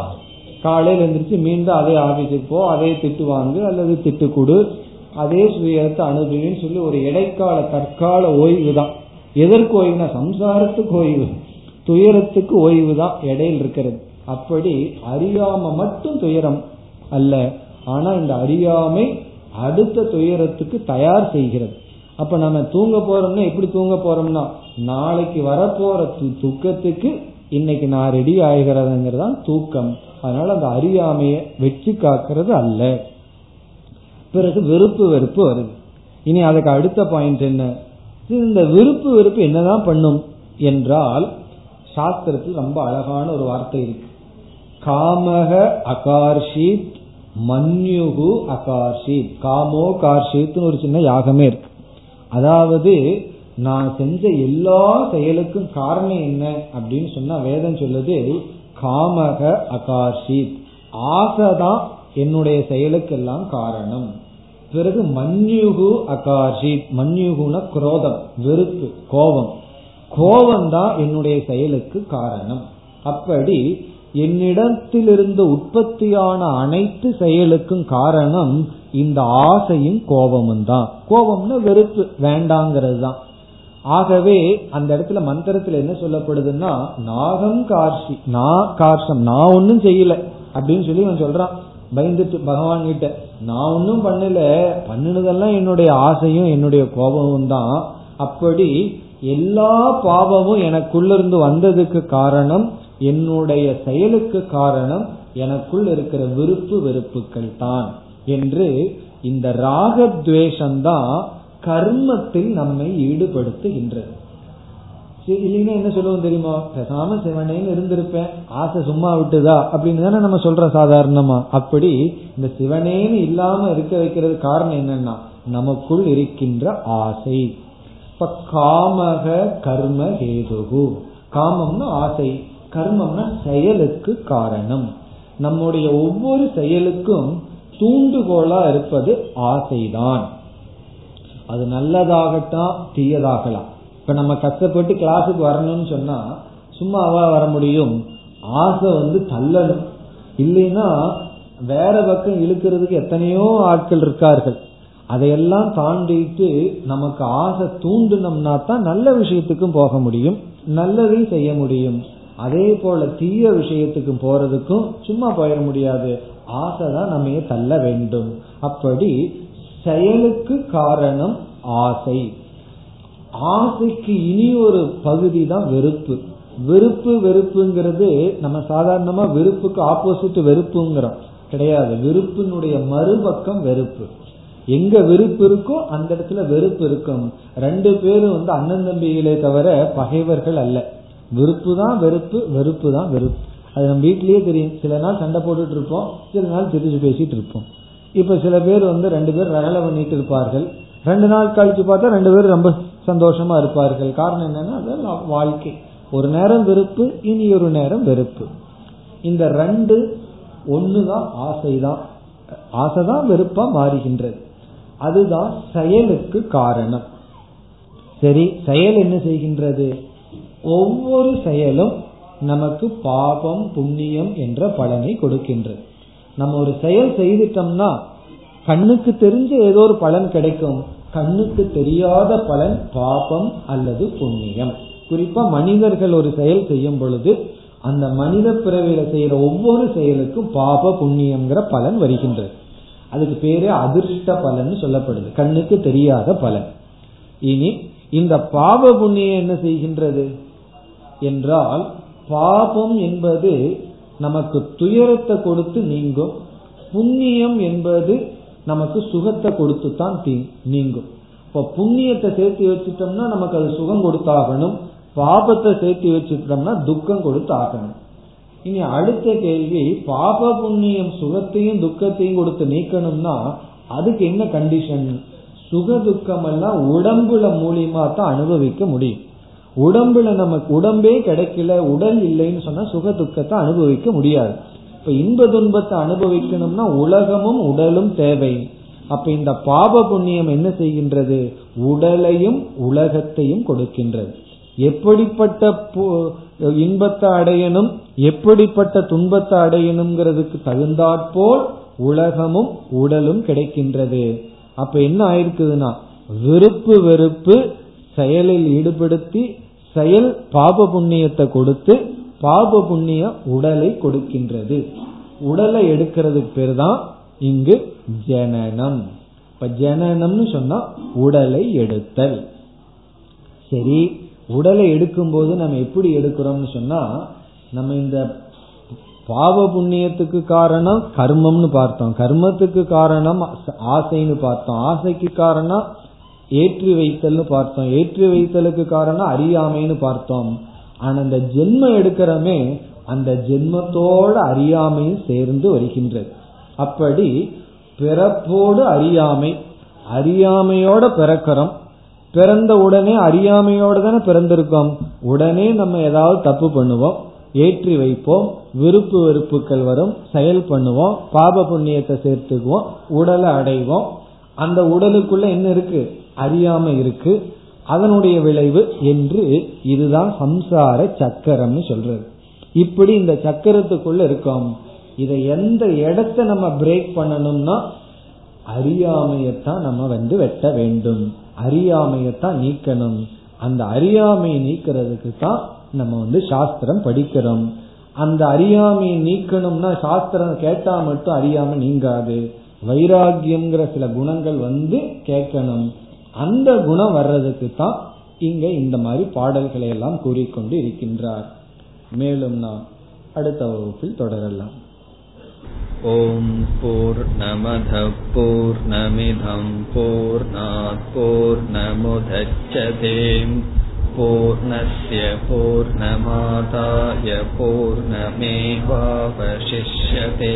காலையில் எழுந்திரிச்சு மீண்டும் அதே ஆபீஸுக்கு போ, அதே திட்டு வாங்கு அல்லது திட்டு கொடு, அதே சுயத்தை அனுபவின்னு சொல்லி ஒரு இடைக்கால தற்கால ஓய்வு தான். எதற்கு ஓய்வுனா சம்சாரத்துக்கு ஓய்வு, துயரத்துக்கு ஓய்வு தான் இடையில் இருக்கிறது. அப்படி அறியாம மட்டும் துயரம் அல்ல, ஆனா இந்த அறியாமை அடுத்த துயரத்துக்கு தயார் செய்கிறது. அப்ப நம்ம தூங்க போறோம்னா எப்படி தூங்க போறோம்னா, நாளைக்கு வரப்போற துக்கத்துக்கு இன்னைக்கு நான் ரெடி ஆகிறதுங்கிறதான் தூக்கம். அதனால அந்த அறியாமைய வெற்றி காக்கிறது அல்ல. பிறகு விருப்பு வெறுப்பு வருது. இனி அதுக்கு அடுத்த பாயிண்ட் என்ன? இந்த விருப்பு வெறுப்பு என்னதான் பண்ணும் என்றால், சாஸ்திரத்தில் ரொம்ப அழகான ஒரு வார்த்தை இருக்கு, காமக அகார்ஷித் மன்யுகு அகார்ஷித். காமோ கார்ஷித் ஒரு சின்ன யாகமே இருக்கு. அதாவது நான் செஞ்ச எல்லா செயலுக்கும் காரணம் என்ன அப்படின்னு சொன்னா வேதம் சொல்லுது காமக அகார்ஷித், ஆசைதான் என்னுடைய செயலுக்கெல்லாம் காரணம். பிறகு மன்யுகு அகார்ஷித், மன்யுகுன குரோதம் வெறுப்பு கோபம், கோபம்தான் என்னுடைய செயலுக்கு காரணம். அப்படி என்னிடத்திலிருந்து உற்பத்தியான அனைத்து செயலுக்கும் காரணம் இந்த ஆசையும் கோபமும் தான். கோபம்னா வெறுப்பு, வேண்டாங்கிறது தான். ஆகவே அந்த இடத்துல மந்திரத்துல என்ன சொல்லப்படுதுன்னா, நாகம் கார்ஷி நான் கார்ஷம், நான் ஒன்னும் செய்யல அப்படின்னு சொல்லி அவன் சொல்றான் பயந்துட்டு பகவான் கிட்ட. நான் ஒன்னும் பண்ணல, பண்ணினதெல்லாம் என்னுடைய ஆசையும் என்னுடைய கோபமும் தான். அப்படி எல்லா பாவமும் எனக்குள்ள இருந்து வந்ததுக்கு காரணம் என்னுடைய செயலுக்கு காரணம் எனக்குள் இருக்கிற விருப்பு வெறுப்புகள் தான் என்று இந்த ராகத்வேஷம்தான் கர்மத்தில் நம்மை ஈடுபடுத்துகின்றது. இல்லைன்னா என்ன சொல்லுவோம் தெரியுமா, பேசாம சிவனேன்னு இருந்திருப்பேன், ஆசை சும்மா விட்டுதா அப்படின்னு தானே நம்ம சொல்றோம் சாதாரணமா. அப்படி இந்த சிவனேன்னு இல்லாம இருக்க வைக்கிறது காரணம் என்னன்னா நமக்குள் இருக்கின்ற ஆசை. இப்ப காமக கர்ம ஹேதுகு, காமம்னா ஆசை, கர்மம்னா செயலுக்கு காரணம். நம்முடைய ஒவ்வொரு செயலுக்கும் தூண்டுகோலா இருப்பது ஆசைதான். அது நல்லதாகட்டும் தீயதாகலாம். இப்ப நம்ம கஷ்டப்பட்டு கிளாஸுக்கு வரணும்னு சொன்னா சும்மாவா வர முடியும்? ஆசை வந்து தள்ளணும், இல்லைன்னா வேற பக்கம் இழுக்கிறதுக்கு எத்தனையோ ஆட்கள் இருக்கார்கள். அதையெல்லாம் தாண்டிட்டு நமக்கு ஆசை தூண்டணும்னா தான் நல்ல விஷயத்துக்கும் போக முடியும், நல்லதையும் செய்ய முடியும். அதே போல தீய விஷயத்துக்கும் போறதுக்கும் சும்மா போயிட முடியாது, ஆசை தான் நம்ம தள்ள வேண்டும். அப்படி செயலுக்கு காரணம் ஆசை. ஆசைக்கு இனி ஒரு பகுதி தான் வெறுப்பு. வெறுப்பு வெறுப்புங்கிறது நம்ம சாதாரணமா வெறுப்புக்கு ஆப்போசிட் வெறுப்புங்கிறோம், கிடையாது. வெறுப்பினுடைய மறுபக்கம் வெறுப்பு. எங்க வெறுப்பு இருக்கோ அந்த இடத்துல வெறுப்பு இருக்கும். ரெண்டு பேரும் வந்து அண்ணன் தம்பிகளே தவிர பகைவர்கள் அல்ல. வெறுப்பு தான் வெறுப்பு, வெறுப்பு தான் வெறுப்பு. அது நம்ம வீட்லயே தெரியும். சில நாள் சண்டை போட்டுட்டு இருப்போம், சில நாள் தெரிஞ்சு பேசிட்டு இருப்போம். இப்ப சில பேர் வந்து ரெண்டு பேர் ரகலை பண்ணிட்டு இருப்பார்கள், ரெண்டு நாள் கழிச்சு பார்த்தா ரெண்டு பேரும் ரொம்ப சந்தோஷமா இருப்பார்கள். காரணம் என்னன்னா வாழ்க்கை. ஒரு நேரம் வெறுப்பு, இனி ஒரு நேரம் வெறுப்பு. இந்த ரெண்டு ஒண்ணுதான் ஆசைதான். ஆசைதான் வெறுப்பா மாறுகின்றது. அதுதான் செயலுக்கு காரணம். சரி, செயல் என்ன செய்கின்றது? ஒவ்வொரு செயலும் நமக்கு பாபம் புண்ணியம் என்ற பலனை கொடுக்கின்றது. நம்ம ஒரு செயல் செய்துட்டோம்னா கண்ணுக்கு தெரிஞ்ச ஏதோ ஒரு பலன் கிடைக்கும், கண்ணுக்கு தெரியாத பலன் பாபம் அல்லது புண்ணியம். குறிப்பா மனிதர்கள் ஒரு செயல் செய்யும் பொழுது அந்த மனித பிறவியில செய்யற ஒவ்வொரு செயலுக்கும் பாப புண்ணியம்ங்கிற பலன் வருகின்றது. அதுக்கு பேரே அதிர்ஷ்ட பலன் சொல்லப்படுது, கண்ணுக்கு தெரியாத பலன். இனி இந்த பாப புண்ணியம் என்ன செய்கின்றது என்றால், பாபம் என்பது நமக்கு துயரத்தை கொடுத்து நீங்கும், புண்ணியம் என்பது நமக்கு சுகத்தை கொடுத்து தான் நீங்கும். இப்ப புண்ணியத்தை சேர்த்து வச்சுட்டோம்னா நமக்கு அது சுகம் கொடுத்தாகணும், பாபத்தை சேர்த்து வச்சுட்டோம்னா துக்கம் கொடுத்தாகணும். இனி அடுத்த கேள்வி, பாப புண்ணியம் சுகத்தையும் துக்கத்தையும் கொடுத்து நீக்கணும்னா அதுக்கு என்ன கண்டிஷன்? சுக துக்கம் எல்லாம் உடம்புல மூலியமா தான் அனுபவிக்க முடியும். உடம்புல நமக்கு உடம்பே கிடைக்கல, உடல் இல்லைன்னு சொன்னா சுக துக்கத்தை அனுபவிக்க முடியாது. இப்ப இன்ப துன்பத்தை அனுபவிக்கணும்னா உலகமும் உடலும் தேவை. அப்ப இந்த பாப புண்ணியம் என்ன செய்கின்றது? உடலையும் உலகத்தையும் கொடுக்கின்றது. எப்படிப்பட்ட இன்பத்தை அடையணும், எப்படிப்பட்ட துன்பத்தை அடையணுங்கிறதுக்கு தகுந்தாற்போல் உலகமும் உடலும் கிடைக்கின்றது. அப்ப என்ன ஆயிருக்குதுன்னா, விருப்பு வெறுப்பு செயலில் ஈடுபடுத்தி செயல் பாப புண்ணியத்தை கொடுத்து, பாப புண்ணிய உடலை கொடுக்கின்றது. உடலை எடுக்கிறதுக்கு பேர் தான் இங்கு ஜனனம். இப்ப ஜனனம்னு சொன்னா உடலை எடுத்தல். சரி, உடலை எடுக்கும் போது நம்ம எப்படி எடுக்கிறோம்னு சொன்னா, நம்ம இந்த பாவ புண்ணியத்துக்கு காரணம் கர்மம்னு பார்த்தோம், கர்மத்துக்கு காரணம் ஆசைன்னு பார்த்தோம், ஆசைக்கு காரணம் ஏற்றி வைத்தல்னு பார்த்தோம், ஏற்றி வைத்தலுக்கு காரணம் அறியாமைன்னு பார்த்தோம். ஆனா அந்த ஜென்மம் எடுக்கிறமே அந்த ஜென்மத்தோட அறியாமையும் சேர்ந்து வருகின்றது. அப்படி பிறப்போடு அறியாமை, அறியாமையோட பிறக்கிறோம், பிறந்த உடனே அறியாமையோட தானே பிறந்திருக்கோம், உடனே நம்ம ஏதாவது தப்பு பண்ணுவோம், ஏற்றி வைப்போம், விருப்பு வெறுப்புகள் வரும், செயல் பண்ணுவோம், பாப புண்ணியத்தை சேர்த்துக்குவோம், உடலை அடைவோம். அந்த உடலுக்குள்ள என்ன இருக்கு? அறியாமை இருக்கு, அதனுடைய விளைவு என்று. இதுதான் சம்சார சக்கரம்னு சொல்றது. இப்படி இந்த சக்கரத்துக்குள்ள இருக்கோம். இதை எந்த இடத்தை நம்ம பிரேக் பண்ணணும்னா அறியாமையத்தான் நம்ம வந்து வெட்ட வேண்டும், அறியாமையத்தான் நீக்கணும். அந்த அறியாமையை நீக்கிறதுக்கு தான் நம்ம வந்து சாஸ்திரம் படிக்கிறோம். அந்த அறியாமையை நீக்கணும்னா சாஸ்திரம் கேட்டா மட்டும் அறியாமை நீங்காது, வைராகியம்ங்கிற சில குணங்கள் வந்து கேட்கணும். அந்த குணம் வர்றதுக்கு தான் இங்க இந்த மாதிரி பாடல்களை எல்லாம் கூறிக்கொண்டு இருக்கின்றார். மேலும் நாம் அடுத்த வகுப்பில் தொடரலாம். ஓம் பூர்ணமதః பூர்ணமிதம் பூர்ணாத் பூர்ணமுதச்யதே பூர்ணஸ்ய பூர்ணமாதாய பூர்ணமேவாவசிஷ்யதே.